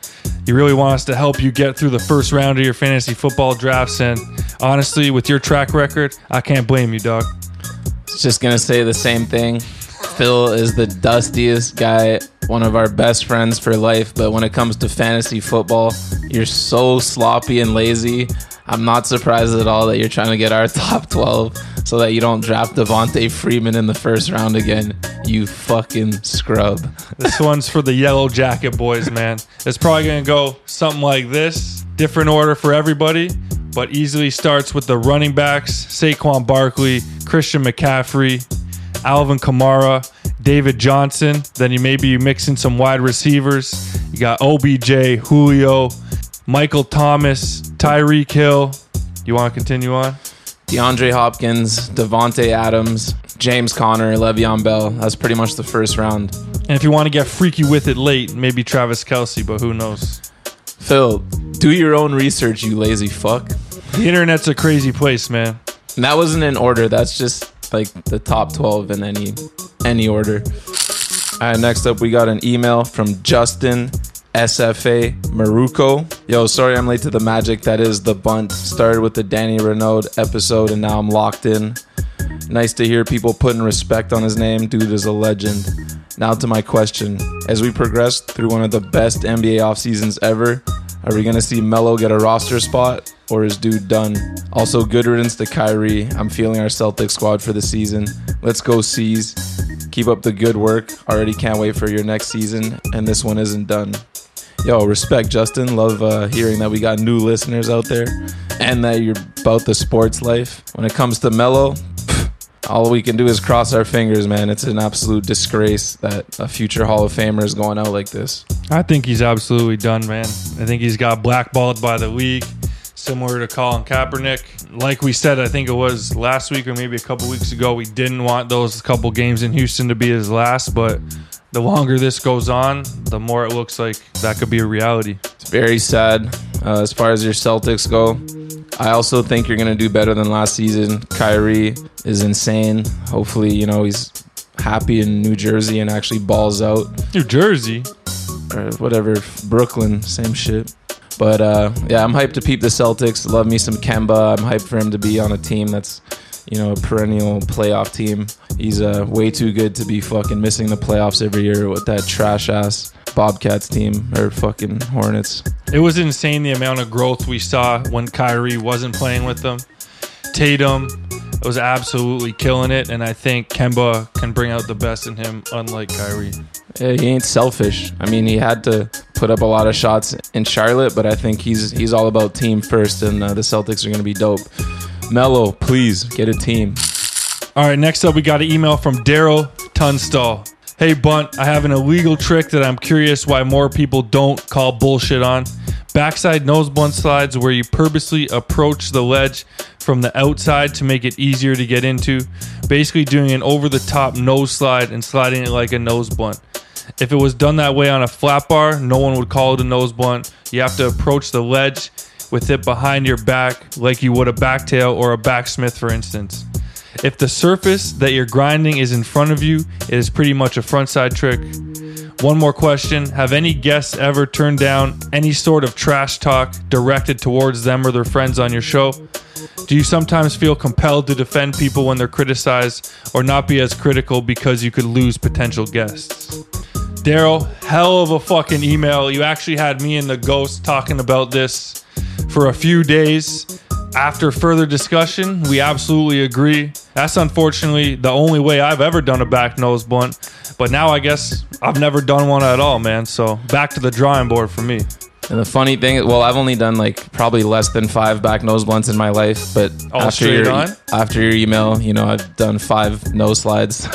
You really want us to help you get through the first round of your fantasy football drafts, and honestly, with your track record, I can't blame you, dog. Just gonna say the same thing. Phil is the dustiest guy, one of our best friends for life, but when it comes to fantasy football, you're so sloppy and lazy. I'm not surprised at all that you're trying to get our top twelve so that you don't draft Devontae Freeman in the first round again, you fucking scrub. This one's for the Yellow Jacket boys, man. It's probably going to go something like this. Different order for everybody, but easily starts with the running backs, Saquon Barkley, Christian McCaffrey, Alvin Kamara, David Johnson. Then you maybe you mix in some wide receivers. You got O B J, Julio, Michael Thomas, Tyreek Hill. You want to continue on? DeAndre Hopkins, Devontae Adams, James Conner, Le'Veon Bell. That's pretty much the first round. And if you want to get freaky with it late, maybe Travis Kelce, but who knows? Phil, do your own research, you lazy fuck. The internet's a crazy place, man. And that wasn't in order. That's just like the top twelve in any any order. All right, next up, we got an email from Justin S F A Maruco. Yo, sorry I'm late to the magic that is the bunt. Started with the Danny Renaud episode and now I'm locked in. Nice to hear people putting respect on his name. Dude is a legend. Now to my question. As we progress through one of the best N B A off seasons ever, are we going to see Melo get a roster spot, or is dude done? Also, good riddance to Kyrie. I'm feeling our Celtics squad for the season. Let's go C's. Keep up the good work. Already can't wait for your next season, and this one isn't done. Yo, respect, Justin. Love uh, hearing that we got new listeners out there and that you're about the sports life. When it comes to Melo, pff, all we can do is cross our fingers, man. It's an absolute disgrace that a future Hall of Famer is going out like this. I think he's absolutely done, man. I think he's got blackballed by the league, similar to Colin Kaepernick. Like we said, I think it was last week or maybe a couple weeks ago, we didn't want those couple games in Houston to be his last, but the longer this goes on, the more it looks like that could be a reality. It's very sad. Uh, as far as your Celtics go, I also think you're going to do better than last season. Kyrie is insane. Hopefully, you know, he's happy in New Jersey and actually balls out. New Jersey? Or whatever. Brooklyn, same shit. But, uh, yeah, I'm hyped to peep the Celtics. Love me some Kemba. I'm hyped for him to be on a team that's, you know, a perennial playoff team. He's uh, way too good to be fucking missing the playoffs every year with that trash-ass Bobcats team or fucking Hornets. It was insane the amount of growth we saw when Kyrie wasn't playing with them. Tatum was absolutely killing it, and I think Kemba can bring out the best in him, unlike Kyrie. Yeah, he ain't selfish. I mean, he had to put up a lot of shots in Charlotte, but I think he's, he's all about team first, and uh, the Celtics are going to be dope. Melo, please get a team. All right, next up, we got an email from Darrell Tunstall. Hey, Bunt, I have an illegal trick that I'm curious why more people don't call bullshit on. Backside nose blunt slides where you purposely approach the ledge from the outside to make it easier to get into. Basically doing an over-the-top nose slide and sliding it like a nose blunt. If it was done that way on a flat bar, no one would call it a nose blunt. You have to approach the ledge with it behind your back like you would a backtail or a backsmith, for instance. If the surface that you're grinding is in front of you, it is pretty much a frontside trick. One more question. Have any guests ever turned down any sort of trash talk directed towards them or their friends on your show? Do you sometimes feel compelled to defend people when they're criticized or not be as critical because you could lose potential guests? Darrell, hell of a fucking email. You actually had me and the ghost talking about this for a few days. After further discussion, we absolutely agree. That's unfortunately the only way I've ever done a back nose blunt, but now I guess I've never done one at all, man. So back to the drawing board for me. And the funny thing is, well, I've only done like probably less than five back nose blunts in my life, but oh, after your on? after your email, you know, I've done five nose slides.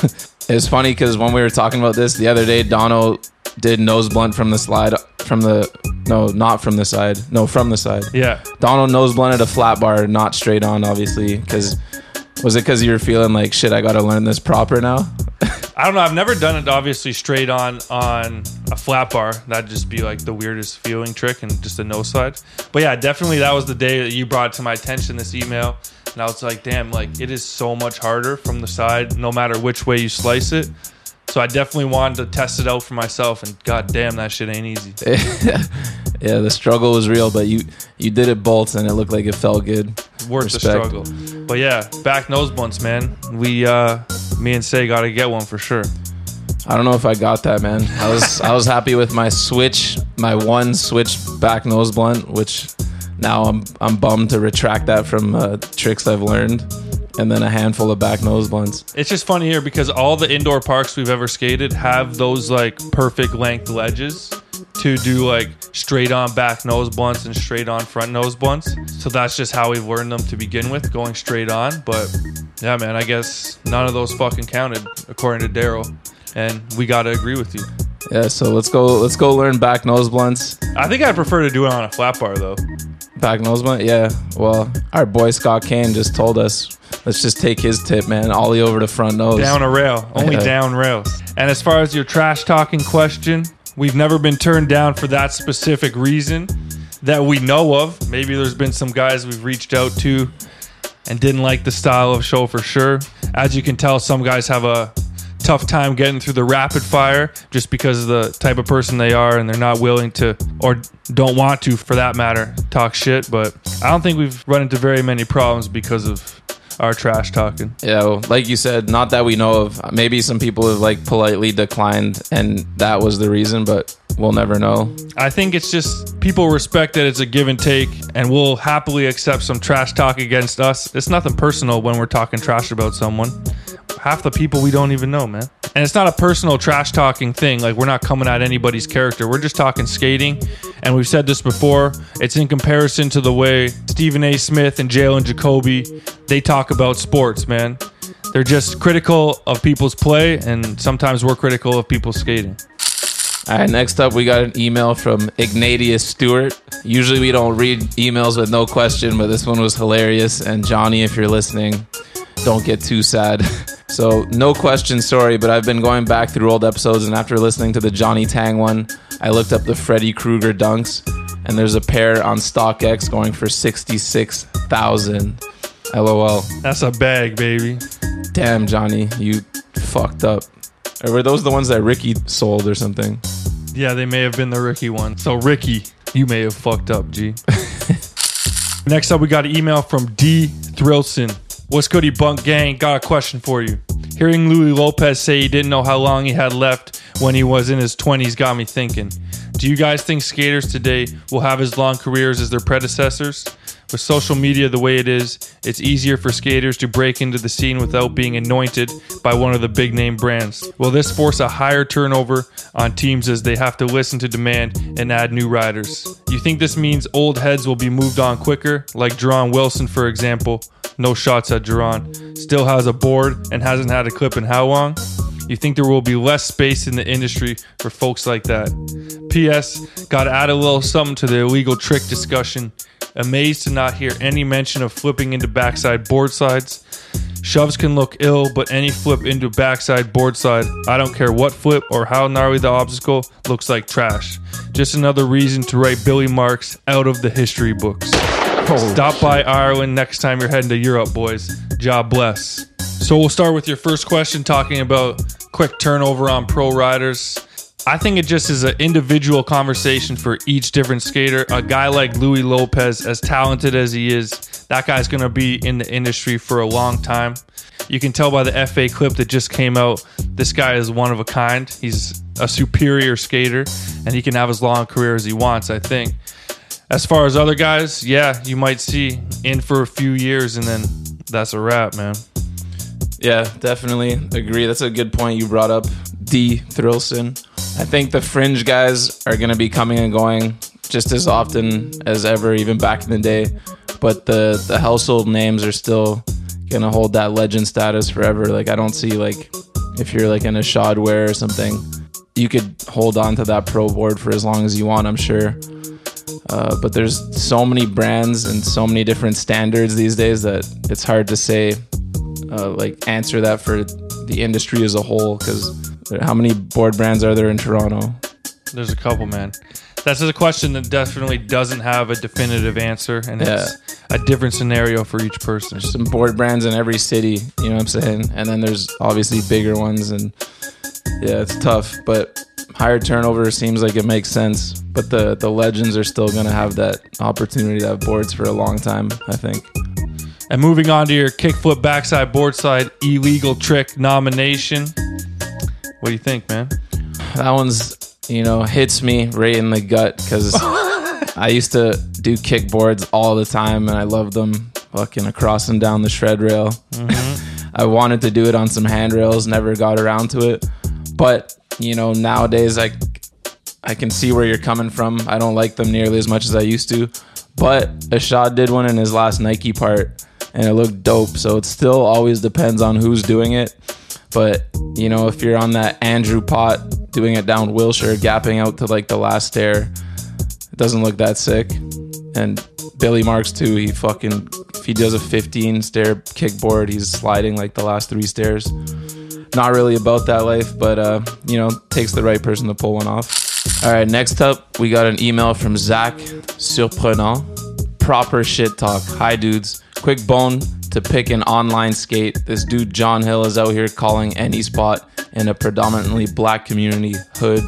It's funny because when we were talking about this the other day, Dono did nose blunt from the slide, from the, no, not from the side. No, from the side. Yeah. Dono nose blunted a flat bar, not straight on, obviously. Because, was it because you were feeling like, shit, I got to learn this proper now? I don't know. I've never done it, obviously, straight on on a flat bar. That'd just be like the weirdest feeling trick and just a nose slide. But yeah, definitely that was the day that you brought to my attention this email. And I was like, damn, like it is so much harder from the side, no matter which way you slice it. So I definitely wanted to test it out for myself, and god damn, that shit ain't easy. Yeah, the struggle was real, but you you did it both, and it looked like it felt good. Worth Respect. The struggle. But yeah, back nose blunts, man. We, uh, me and Say gotta get one for sure. I don't know if I got that, man. I was I was happy with my switch, my one switch back nose blunt, which... Now I'm I'm bummed to retract that from uh, tricks I've learned, and then a handful of back nose blunts. It's just funny here because all the indoor parks we've ever skated have those like perfect length ledges to do like straight on back nose blunts and straight on front nose blunts. So that's just how we've learned them to begin with, going straight on. But yeah, man, I guess none of those fucking counted according to Darrell, and we gotta agree with you. Yeah, so let's go let's go learn back nose blunts. I think I prefer to do it on a flat bar though. Back nose blunt? Yeah. Well, our boy Scott Kane just told us, let's just take his tip, man. Ollie over to front nose. Down a rail. Only yeah. Down rails. And as far as your trash talking question, we've never been turned down for that specific reason that we know of. Maybe there's been some guys we've reached out to and didn't like the style of show for sure. As you can tell, some guys have a tough time getting through the rapid fire just because of the type of person they are, and they're not willing to, or don't want to for that matter, talk shit. But I don't think we've run into very many problems because of our trash talking. Yeah, well, like you said, not that we know of. Maybe some people have like politely declined and that was the reason, but we'll never know. I think it's just people respect that it's a give and take, and we'll happily accept some trash talk against us. It's nothing personal when we're talking trash about someone. Half the people we don't even know, man. And it's not a personal trash talking thing. Like, we're not coming at anybody's character. We're just talking skating. And we've said this before. It's in comparison to the way Stephen A. Smith and Jalen Jacoby, they talk about sports, man. They're just critical of people's play. And sometimes we're critical of people's skating. All right, next up, we got an email from Ignatius Stewart. Usually we don't read emails with no question, but this one was hilarious. And Johnny, if you're listening, don't get too sad. So, no question, sorry, but I've been going back through old episodes, and after listening to the Johnny Tang one, I looked up the Freddy Krueger dunks, and there's a pair on StockX going for sixty-six thousand dollars. LOL. That's a bag, baby. Damn, Johnny, you fucked up. Or were those the ones that Ricky sold or something? Yeah, they may have been the Ricky one. So, Ricky, you may have fucked up, G. Next up, we got an email from D. Thrilson. What's goody, Bunk Gang? Got a question for you. Hearing Louis Lopez say he didn't know how long he had left when he was in his twenties got me thinking. Do you guys think skaters today will have as long careers as their predecessors? With social media the way it is, it's easier for skaters to break into the scene without being anointed by one of the big name brands. Will this force a higher turnover on teams as they have to listen to demand and add new riders? You think this means old heads will be moved on quicker, like Jerron Wilson, for example? No shots at Jerron. Still has a board and hasn't had a clip in how long? You think there will be less space in the industry for folks like that? P S. Gotta add a little something to the illegal trick discussion. Amazed to not hear any mention of flipping into backside board slides. Shoves can look ill, but any flip into backside board slide, I don't care what flip or how gnarly the obstacle, looks like trash. Just another reason to write Billy Marks out of the history books. Holy Stop shit. By Ireland next time you're heading to Europe, boys. God bless. So we'll start with your first question, talking about quick turnover on pro riders. I think it just is an individual conversation for each different skater. A guy like Louis Lopez, as talented as he is, that guy's going to be in the industry for a long time. You can tell by the F A clip that just came out, this guy is one of a kind. He's a superior skater, and he can have as long a career as he wants, I think. As far as other guys, yeah, you might see in for a few years, and then that's a wrap, man. Yeah, definitely agree. That's a good point you brought up, D. Thrilson. I think the fringe guys are going to be coming and going just as often as ever, even back in the day. But the, the household names are still going to hold that legend status forever. Like, I don't see, like, if you're, like, in a Shad Ware or something, you could hold on to that pro board for as long as you want, I'm sure. Uh, but there's so many brands and so many different standards these days that it's hard to say, uh, like, answer that for the industry as a whole, because... how many board brands are there in Toronto? There's a couple, man. That's a question that definitely doesn't have a definitive answer, and yeah. It's a different scenario for each person. There's some board brands in every city, you know what I'm saying? And then there's obviously bigger ones, and yeah, it's tough. But higher turnover seems like it makes sense. But the, the legends are still going to have that opportunity to have boards for a long time, I think. And moving on to your kickflip backside boardside illegal trick nomination. What do you think, man? That one's, you know, hits me right in the gut because I used to do kickboards all the time and I loved them. Fucking across and down the shred rail. Mm-hmm. I wanted to do it on some handrails, never got around to it. But, you know, nowadays I, I can see where you're coming from. I don't like them nearly as much as I used to. But Ashad did one in his last Nike part and it looked dope. So it still always depends on who's doing it. But, you know, if you're on that Andrew Pott doing it down Wilshire, gapping out to, like, the last stair, it doesn't look that sick. And Billy Marks, too, he fucking, if he does a fifteen-stair kickboard, he's sliding, like, the last three stairs. Not really about that life, but, uh, you know, takes the right person to pull one off. All right, next up, we got an email from Zach Surprenant. Proper shit talk. Hi, dudes. Quick bone to pick an online skate. This dude John Hill is out here calling any spot in a predominantly black community hood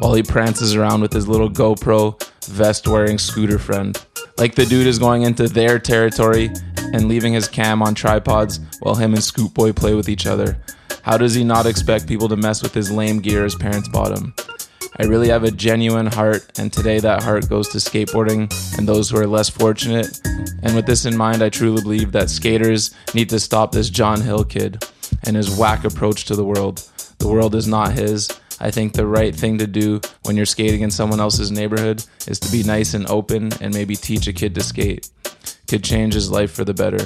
while he prances around with his little GoPro vest wearing scooter friend. Like the dude is going into their territory and leaving his cam on tripods while him and Scoot Boy play with each other. How does he not expect people to mess with his lame gear his parents bought him? I really have a genuine heart, and today that heart goes to skateboarding and those who are less fortunate. And with this in mind, I truly believe that skaters need to stop this John Hill kid and his whack approach to the world. The world is not his. I think the right thing to do when you're skating in someone else's neighborhood is to be nice and open and maybe teach a kid to skate. Could change his life for the better.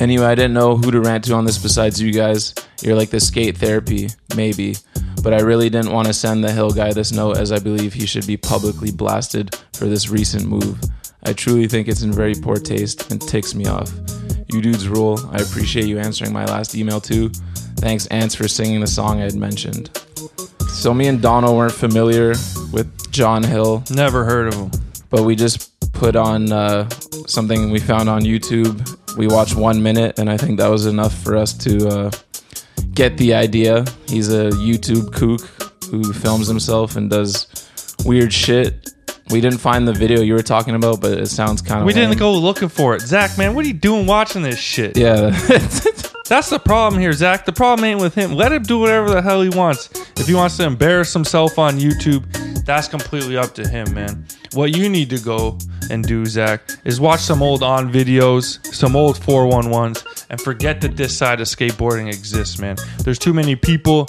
Anyway, I didn't know who to rant to on this besides you guys. You're like the skate therapy, maybe. But I really didn't want to send the Hill guy this note as I believe he should be publicly blasted for this recent move. I truly think it's in very poor taste and ticks me off. You dudes rule. I appreciate you answering my last email too. Thanks, Ants, for singing the song I had mentioned. So me and Donald weren't familiar with John Hill. Never heard of him. But we just put on uh, something we found on YouTube. We watched one minute and I think that was enough for us to... Uh, get the idea. He's a YouTube kook who films himself and does weird shit. We didn't find the video you were talking about, but it sounds kind of... We lame. Didn't go looking for it. Zach, man, what are you doing watching this shit? Yeah. That's the problem here, Zach. The problem ain't with him. Let him do whatever the hell he wants. If he wants to embarrass himself on YouTube, that's completely up to him, man. What you need to go and do, Zach, is watch some old on videos, some old four eleven's, and forget that this side of skateboarding exists, man. There's too many people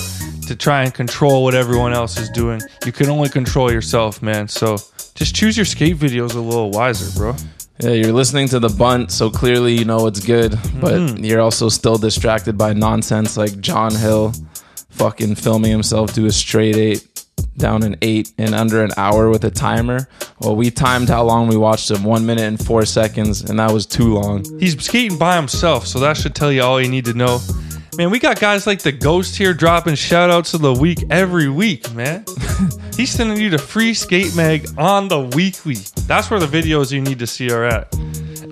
to try and control what everyone else is doing. You can only control yourself, man. So just choose your skate videos a little wiser, bro. Yeah, you're listening to The Bunt, so clearly you know it's good, but mm-hmm. You're also still distracted by nonsense like John Hill fucking filming himself do a straight eight, down an eight in under an hour with a timer. Well, we timed how long we watched him, one minute and four seconds, and that was too long. He's skating by himself, so that should tell you all you need to know. Man, we got guys like the Ghost here dropping shout-outs of the week every week, man. He's sending you the free skate mag on the weekly. That's where the videos you need to see are at.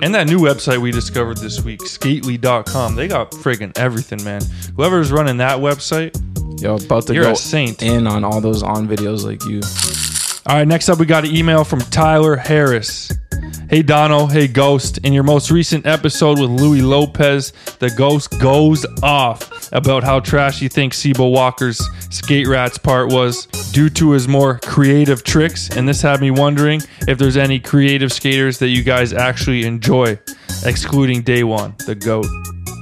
And that new website we discovered this week, skately dot com, they got friggin' everything, man. Whoever's running that website, yo, about to you're go a saint. In on all those on videos like you. All right, next up, we got an email from Tyler Harris. Hey, Dono. Hey, Ghost. In your most recent episode with Louis Lopez, the Ghost goes off about how trash he thinks Sebo Walker's Skate Rats part was due to his more creative tricks, and this had me wondering if there's any creative skaters that you guys actually enjoy, excluding Daywan, the GOAT.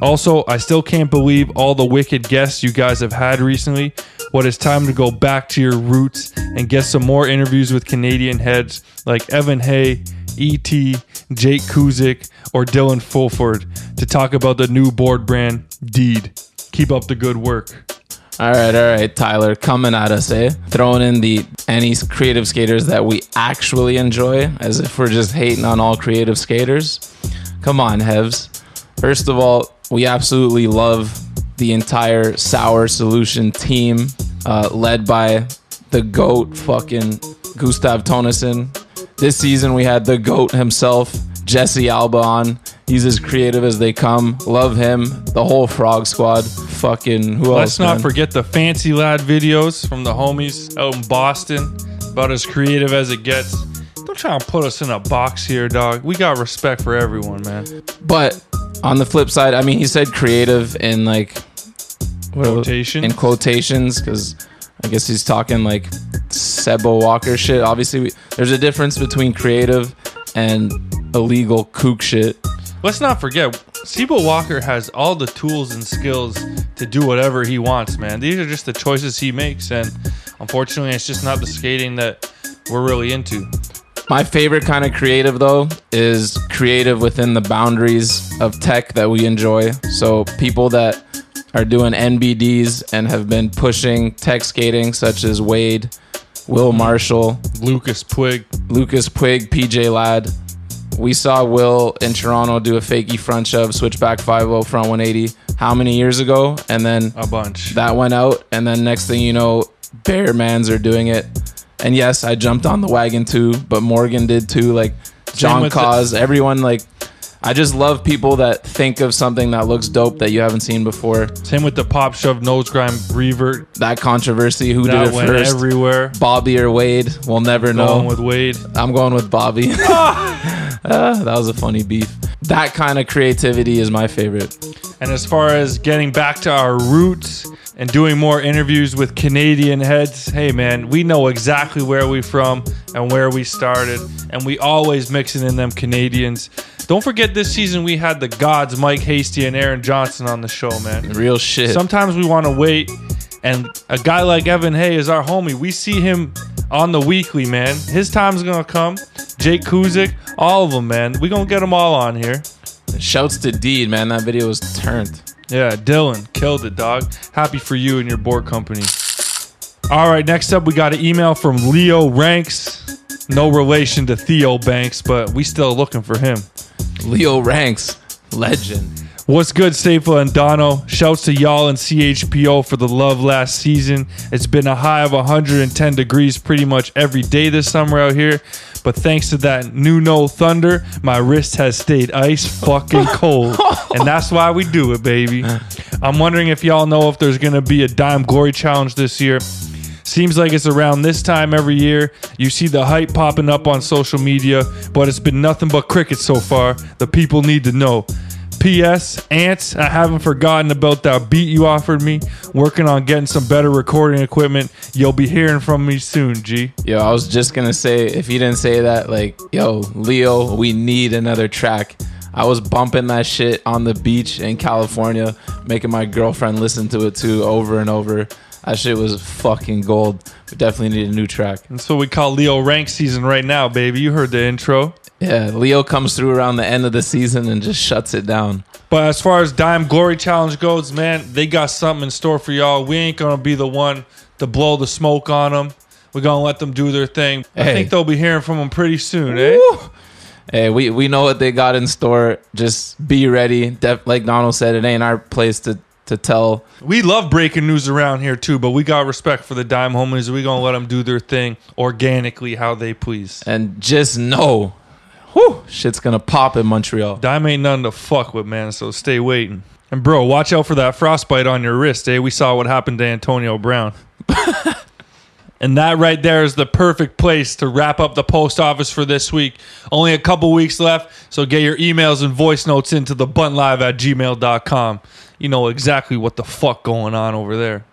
Also, I still can't believe all the wicked guests you guys have had recently. What is time to go back to your roots and get some more interviews with Canadian heads like Evan Hay, E T, Jake Kuzik, or Dylan Fulford to talk about the new board brand, Deed. Keep up the good work. All right, all right, Tyler, coming at us, eh? Throwing in the any creative skaters that we actually enjoy, as if we're just hating on all creative skaters. Come on, Hevs. First of all, we absolutely love the entire Sour Solution team, uh, led by the GOAT, fucking Gustav Tonesen. This season, we had the GOAT himself, Jesse Alba, on. He's as creative as they come. Love him. The whole Frog Squad. Fucking who Let's else, Let's not man? forget the Fancy Lad videos from the homies out in Boston. About as creative as it gets. Don't try and put us in a box here, dog. We got respect for everyone, man. But on the flip side, I mean, he said creative in, like... quotations? In quotations, because... I guess he's talking like Sebo Walker shit. Obviously, we, there's a difference between creative and illegal kook shit. Let's not forget, Sebo Walker has all the tools and skills to do whatever he wants, man. These are just the choices he makes, and unfortunately, it's just not the skating that we're really into. My favorite kind of creative, though, is creative within the boundaries of tech that we enjoy. So people that... are doing N B Ds and have been pushing tech skating, such as Wade, Will Marshall, Lucas Puig, Lucas Puig, P J Ladd. We saw Will in Toronto do a fakie front shove, switchback five oh, front one eighty, how many years ago? And then a bunch. That went out, and then next thing you know, Bear Mans are doing it. And yes, I jumped on the wagon too, but Morgan did too, like John Cause, the- everyone like... I just love people that think of something that looks dope that you haven't seen before. Same with the pop shove, nose grind, revert. That controversy. Who that did it went first? Everywhere. Bobby or Wade? We'll never I'm know. Going with Wade. I'm going with Bobby. ah, that was a funny beef. That kind of creativity is my favorite. And as far as getting back to our roots and doing more interviews with Canadian heads, hey man, we know exactly where we from and where we started, and we always mixing in them Canadians. Don't forget this season we had the gods Mike Hasty and Aaron Johnson on the show, man. Real shit. Sometimes we want to wait, and a guy like Evan Hay is our homie. We see him on the weekly, man. His time's going to come. Jake Kuzik, all of them, man. We're going to get them all on here. Shouts to Deed, man. That video was turned. Yeah, Dylan killed it, dog. Happy for you and your board company. All right, next up we got an email from Leo Ranks. No relation to Theo Banks, but we still looking for him. Leo Ranks, legend. What's good, Safa and Dono? Shouts to y'all and C H P O for the love last season. It's been a high of one hundred ten degrees pretty much every day this summer out here, but thanks to that Nuno Thunder, my wrist has stayed ice fucking cold, and that's why we do it, baby. I'm wondering if y'all know if there's going to be a Dime Glory Challenge this year. Seems like it's around this time every year. You see the hype popping up on social media, but it's been nothing but crickets so far. The people need to know. P S. Ants, I haven't forgotten about that beat you offered me. Working on getting some better recording equipment. You'll be hearing from me soon, G. Yo, I was just going to say, if you didn't say that, like, yo, Leo, we need another track. I was bumping that shit on the beach in California, making my girlfriend listen to it, too, over and over. That shit was fucking gold. We definitely need a new track. That's what we call Leo Rank season right now, baby. You heard the intro. Yeah, Leo comes through around the end of the season and just shuts it down. But as far as Dime Glory Challenge goes, man, they got something in store for y'all. We ain't going to be the one to blow the smoke on them. We're going to let them do their thing. Hey. I think they'll be hearing from them pretty soon, eh? Hey, we, we know what they got in store. Just be ready. Def- like Donald said, it ain't our place to... to tell. We love breaking news around here too, but we got respect for the Dime homies. We gonna let them do their thing organically how they please, and just know whew, shit's going to pop in Montreal. Dime ain't nothing to fuck with, man, so stay waiting. And, bro, watch out for that frostbite on your wrist, eh? We saw what happened to Antonio Brown. And that right there is the perfect place to wrap up the post office for this week. Only a couple weeks left, so get your emails and voice notes into the bunt live at gmail dot com. You know exactly what the fuck going on over there.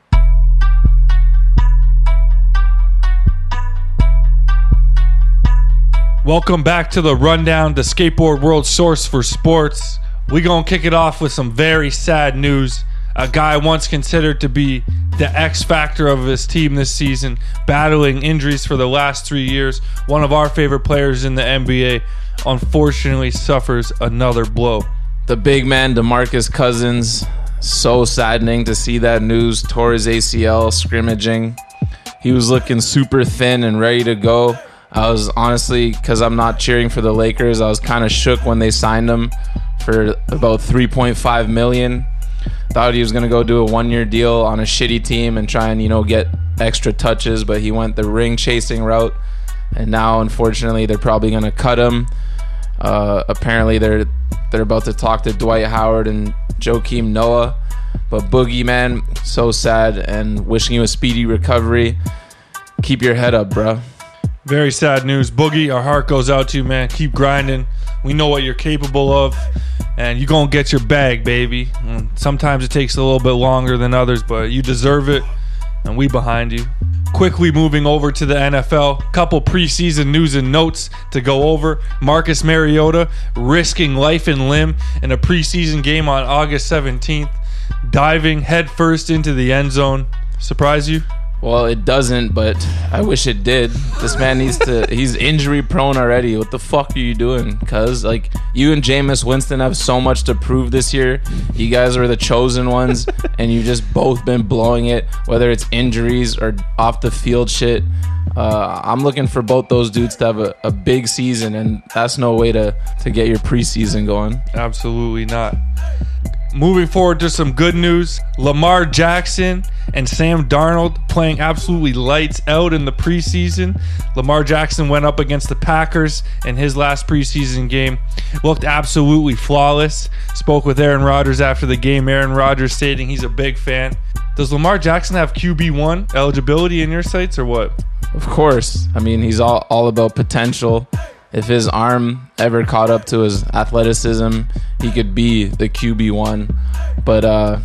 Welcome back to the Rundown, the skateboard world's source for sports. We're going to kick it off with some very sad news. A guy once considered to be the X factor of his team this season, battling injuries for the last three years. One of our favorite players in the N B A unfortunately suffers another blow. The big man, DeMarcus Cousins. So saddening to see that news. Tore his A C L scrimmaging. He was looking super thin and ready to go. I was honestly, because I'm not cheering for the Lakers, I was kind of shook when they signed him for about three point five million dollars. Thought he was going to go do a one-year deal on a shitty team and try and, you know, get extra touches, but he went the ring-chasing route. And now, unfortunately, they're probably going to cut him. Uh, apparently, they're they're about to talk to Dwight Howard and Joakim Noah. But Boogie, man, so sad, and wishing you a speedy recovery. Keep your head up, bro. Very sad news. Boogie, our heart goes out to you, man. Keep grinding. We know what you're capable of, and you're going to get your bag, baby. And sometimes it takes a little bit longer than others, but you deserve it, and we behind you. Quickly moving over to the N F L. Couple preseason news and notes to go over. Marcus Mariota risking life and limb in a preseason game on August seventeenth, diving headfirst into the end zone. Surprise you? Well, it doesn't, but I wish it did. This man needs to... He's injury-prone already. What the fuck are you doing? Because, like, you and Jameis Winston have so much to prove this year. You guys were the chosen ones, and you've just both been blowing it, whether it's injuries or off-the-field shit. Uh, I'm looking for both those dudes to have a, a big season, and that's no way to, to get your preseason going. Absolutely not. Moving forward to some good news. Lamar Jackson and Sam Darnold playing absolutely lights out in the preseason. Lamar Jackson went up against the Packers in his last preseason game. Looked absolutely flawless. Spoke with Aaron Rodgers after the game. Aaron Rodgers stating he's a big fan. Does Lamar Jackson have Q B one eligibility in your sights or what? Of course. I mean, he's all, all about potential. If his arm ever caught up to his athleticism, he could be the Q B one. But uh,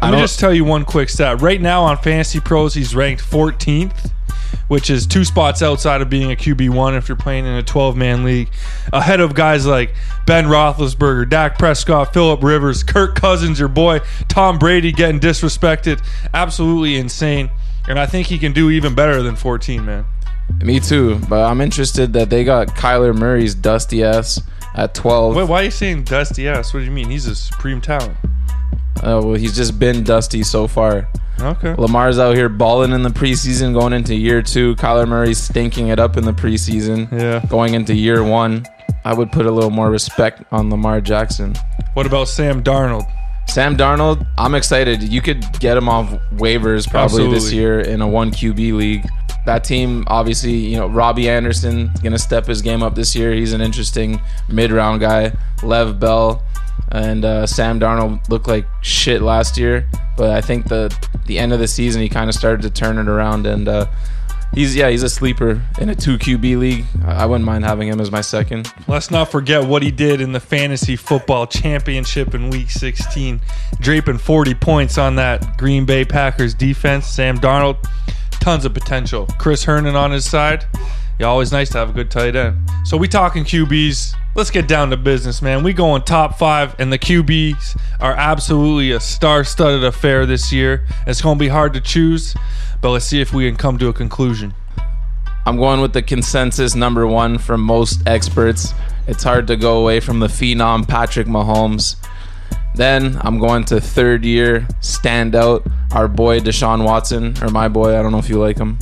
let me just tell you one quick stat. Right now on Fantasy Pros, he's ranked fourteenth, which is two spots outside of being a Q B one if you're playing in a twelve-man league, ahead of guys like Ben Roethlisberger, Dak Prescott, Phillip Rivers, Kirk Cousins, your boy, Tom Brady getting disrespected. Absolutely insane. And I think he can do even better than fourteen, man. Me too, but I'm interested that they got Kyler Murray's dusty ass at twelve. Wait, why are you saying dusty ass? What do you mean? He's a supreme talent. Oh, uh, well, he's just been dusty so far. Okay. Lamar's out here balling in the preseason going into year two. Kyler Murray's stinking it up in the preseason. Yeah. Going into year one. I would put a little more respect on Lamar Jackson. What about Sam Darnold? Sam Darnold, I'm excited. You could get him off waivers probably Absolutely. This year in a one Q B league. That team, obviously, you know, Robbie Anderson going to step his game up this year. He's an interesting mid-round guy. Lev Bell and uh, Sam Darnold looked like shit last year. But I think the the end of the season, he kind of started to turn it around. And uh, he's, yeah, he's a sleeper in a two Q B league. I wouldn't mind having him as my second. Let's not forget what he did in the Fantasy Football Championship in Week sixteen. Draping forty points on that Green Bay Packers defense. Sam Darnold. Tons of potential. Chris Herndon on his side. Yeah, always nice to have a good tight end. So we talking Q Bs. Let's get down to business, man. We going top five, and the Q Bs are absolutely a star-studded affair this year. It's going to be hard to choose, but let's see if we can come to a conclusion. I'm going with the consensus number one from most experts. It's hard to go away from the phenom Patrick Mahomes. Then I'm going to third year standout, our boy Deshaun Watson, or my boy, I don't know if you like him.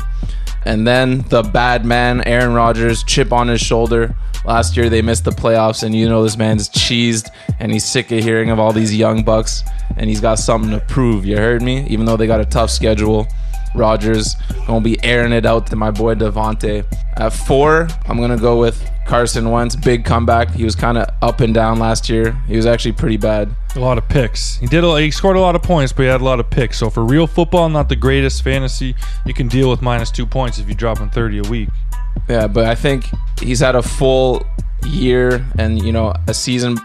And then the bad man, Aaron Rodgers, chip on his shoulder. Last year they missed the playoffs, and you know this man's cheesed, and he's sick of hearing of all these young bucks, and he's got something to prove. You heard me? Even though they got a tough schedule, Rodgers gonna be airing it out to my boy Devontae. At four, I'm gonna go with Carson Wentz, big comeback. He was kind of up and down last year. He was actually pretty bad. A lot of picks. He did. A, he scored a lot of points, but he had a lot of picks. So for real football, not the greatest fantasy. You can deal with minus two points if you drop him thirty a week. Yeah, but I think he's had a full year and, you know, a season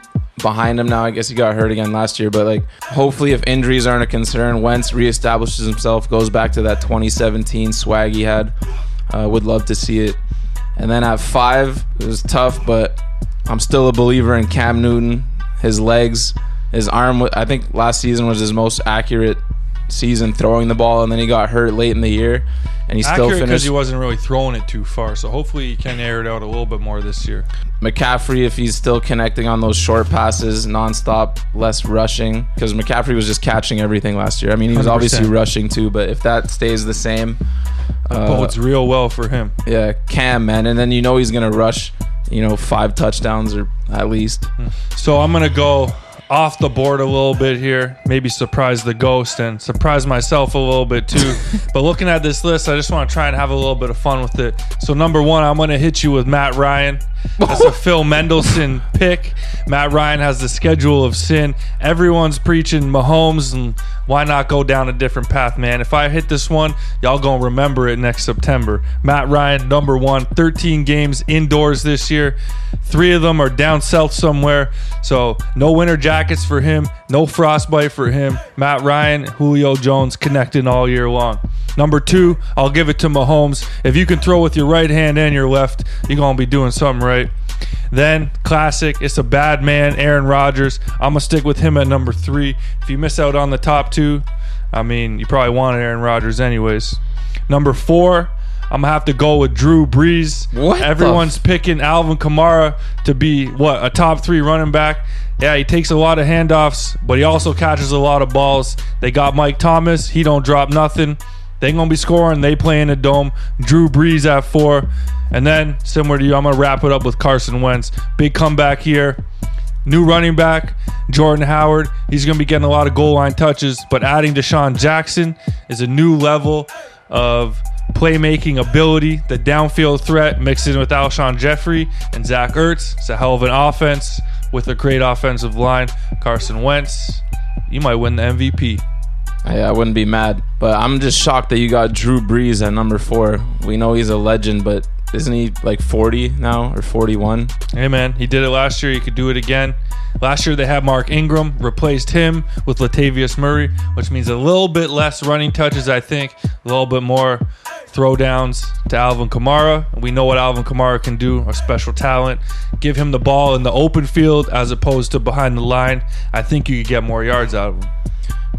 behind him now. I guess he got hurt again last year, but like, hopefully if injuries aren't a concern, Wentz reestablishes himself, goes back to that twenty seventeen swag he had. Uh, would love to see it. And then at five, it was tough, but I'm still a believer in Cam Newton. His legs, his arm, I think last season was his most accurate season throwing the ball, and then he got hurt late in the year, and he accurate still finished because he wasn't really throwing it too far. So hopefully he can air it out a little bit more this year. McCaffrey, if he's still connecting on those short passes nonstop, less rushing, because McCaffrey was just catching everything last year. I mean, he was one hundred percent obviously rushing too, but if that stays the same, that bodes uh, real well for him. Yeah, Cam, man, and then you know he's gonna rush, you know, five touchdowns or at least. So I'm gonna go off the board a little bit here, maybe surprise the ghost and surprise myself a little bit too. But looking at this list, I just want to try and have a little bit of fun with it. So number one, I'm going to hit you with Matt Ryan. That's a Phil Mendelssohn pick. Matt Ryan has the schedule of sin. Everyone's preaching Mahomes, and why not go down a different path, man? If I hit this one, y'all going to remember it next September. Matt Ryan, number one, thirteen games indoors this year. Three of them are down south somewhere, so no winter jackets for him, no frostbite for him. Matt Ryan, Julio Jones connecting all year long. Number two, I'll give it to Mahomes. If you can throw with your right hand and your left, you're going to be doing something right. Then, classic, it's a bad man, Aaron Rodgers. I'm going to stick with him at number three. If you miss out on the top two, I mean, you probably wanted Aaron Rodgers anyways. Number four, I'm going to have to go with Drew Brees. What Everyone's f- picking Alvin Kamara to be, what, a top three running back. Yeah, he takes a lot of handoffs, but he also catches a lot of balls. They got Mike Thomas. He don't drop nothing. They going to be scoring. They play in the dome. Drew Brees at four. And then, similar to you, I'm going to wrap it up with Carson Wentz. Big comeback here. New running back, Jordan Howard. He's going to be getting a lot of goal line touches, but adding Deshaun Jackson is a new level of playmaking ability, the downfield threat, mixed in with Alshon Jeffrey and Zach Ertz. It's a hell of an offense with a great offensive line. Carson Wentz, you might win the M V P. Yeah, I wouldn't be mad, but I'm just shocked that you got Drew Brees at number four. We know he's a legend, but isn't he like forty now or forty-one? Hey, man, he did it last year. He could do it again. Last year they had Mark Ingram, replaced him with Latavius Murray, which means a little bit less running touches, I think, a little bit more throwdowns to Alvin Kamara. We know what Alvin Kamara can do, a special talent. Give him the ball in the open field as opposed to behind the line. I think you could get more yards out of him.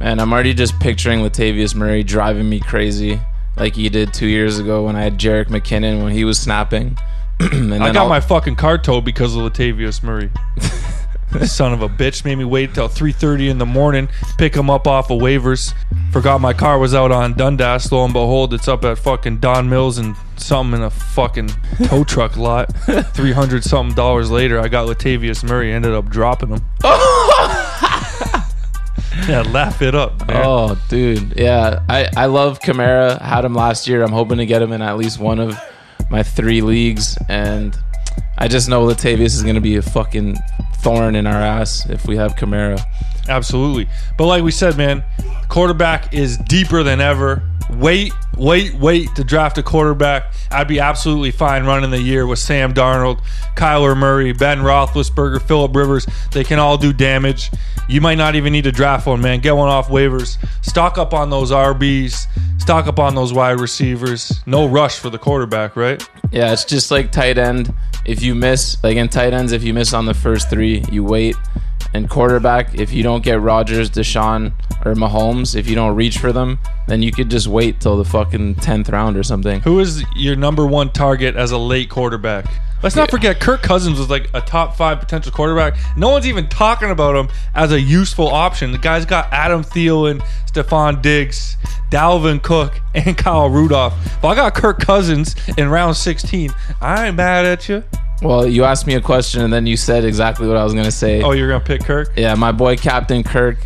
Man, I'm already just picturing Latavius Murray driving me crazy like he did two years ago when I had Jerick McKinnon when he was snapping. And then I got I'll... my fucking car towed because of Latavius Murray. Son of a bitch. Made me wait till three thirty in the morning, pick him up off of waivers. Forgot my car was out on Dundas. Lo and behold, it's up at fucking Don Mills and something in a fucking tow truck lot. three hundred something dollars later, I got Latavius Murray. Ended up dropping him. Yeah, laugh it up, man. Oh, dude. Yeah, I, I love Kamara. Had him last year. I'm hoping to get him in at least one of my three leagues. And I just know Latavius is going to be a fucking thorn in our ass if we have Kamara. Absolutely. But like we said, man, quarterback is deeper than ever. Wait, wait, wait to draft a quarterback. I'd be absolutely fine running the year with Sam Darnold, Kyler Murray, Ben Roethlisberger, Phillip Rivers. They can all do damage. You might not even need to draft one, man. Get one off waivers. Stock up on those R Bs. Stock up on those wide receivers. No rush for the quarterback, right? Yeah, it's just like tight end. If you miss, like in tight ends, if you miss on the first three, you wait. And quarterback, if you don't get Rodgers, Deshaun, or Mahomes, if you don't reach for them, then you could just wait till the fucking tenth round or something. Who is your number one target as a late quarterback? Let's not forget, Kirk Cousins was like a top five potential quarterback. No one's even talking about him as a useful option. The guy's got Adam Thielen, Stephon Diggs, Dalvin Cook, and Kyle Rudolph. If I got Kirk Cousins in round sixteen, I ain't mad at you. Well, you asked me a question, and then you said exactly what I was going to say. Oh, you're going to pick Kirk? Yeah, my boy Captain Kirk.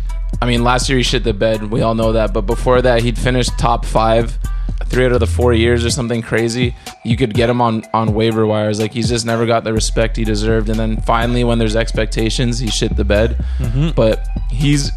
I mean, last year he shit the bed. We all know that. But before that, he'd finished top five three out of the four years or something crazy. You could get him on, on waiver wires. Like, he's just never got the respect he deserved. And then finally, when there's expectations, he shit the bed. Mm-hmm. But he's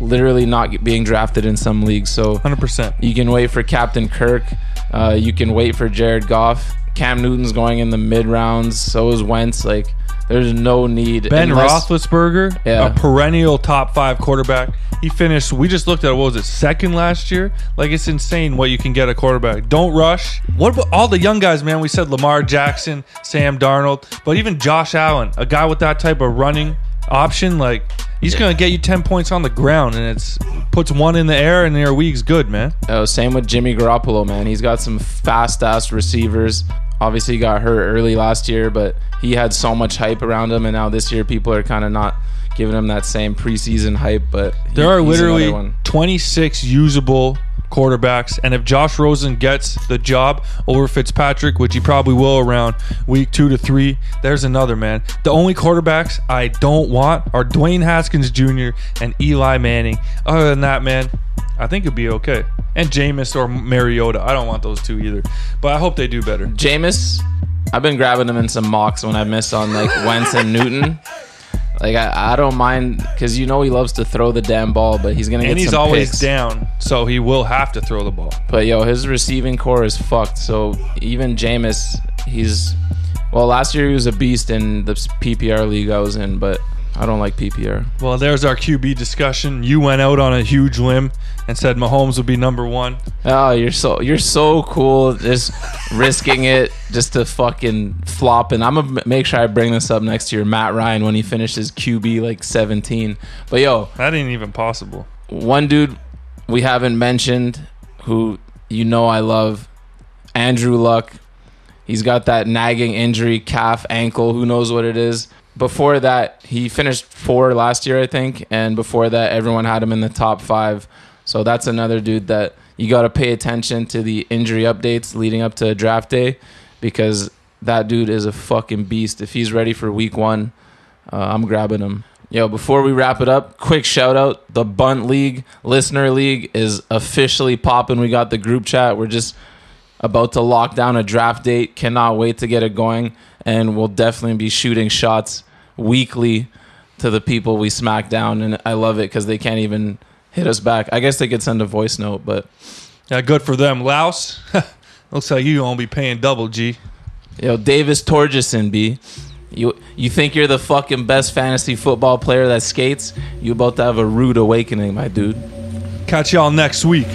literally not being drafted in some leagues. So one hundred percent. You can wait for Captain Kirk. Uh, you can wait for Jared Goff. Cam Newton's going in the mid rounds. So is Wentz. Like, there's no need. Ben unless, Roethlisberger, yeah. a perennial top five quarterback. He finished, we just looked at, what was it, second last year? Like, it's insane what you can get a quarterback. Don't rush. What about all the young guys, man? We said Lamar Jackson, Sam Darnold, but even Josh Allen, a guy with that type of running option, like, he's going to get you ten points on the ground, and it's puts one in the air, and their week's good, man. Oh, same with Jimmy Garoppolo, man. He's got some fast-ass receivers. Obviously, he got hurt early last year, but he had so much hype around him, and now this year people are kind of not giving him that same preseason hype. But he, there are literally twenty-six usable quarterbacks, and if Josh Rosen gets the job over Fitzpatrick, which he probably will around week two to three, there's another, man. The only quarterbacks I don't want are Dwayne Haskins Junior and Eli Manning. Other than that, man, I think it'd be okay. And Jameis or Mariota. I don't want those two either. But I hope they do better. Jameis, I've been grabbing him in some mocks when I miss on like Wentz and Newton. Like, I, I don't mind, because you know he loves to throw the damn ball, but he's going to get some picks. And he's always down, so he will have to throw the ball. But, yo, his receiving core is fucked. So even Jameis, he's – well, last year he was a beast in the P P R league I was in, but I don't like P P R. Well, there's our Q B discussion. You went out on a huge limb and said Mahomes would be number one. Oh, you're so you're so cool, just risking it just to fucking flop. And I'm gonna make sure I bring this up next year, Matt Ryan, when he finishes Q B like seventeen. But yo, that ain't even possible. One dude we haven't mentioned, who you know I love, Andrew Luck. He's got that nagging injury, calf, ankle, who knows what it is. Before that, he finished four last year, I think, and before that, everyone had him in the top five. So that's another dude that you got to pay attention to the injury updates leading up to draft day, because that dude is a fucking beast. If he's ready for week one, uh, I'm grabbing him. Yo, before we wrap it up, quick shout out. The Bunt League, Listener League, is officially popping. We got the group chat. We're just about to lock down a draft date. Cannot wait to get it going. And we'll definitely be shooting shots weekly to the people we smack down. And I love it because they can't even hit us back. I guess they could send a voice note, but... Yeah, good for them. Louse, looks like you're going to be paying double, G. Yo, Davis Torgeson, B. You, you think you're the fucking best fantasy football player that skates? You about to have a rude awakening, my dude. Catch y'all next week.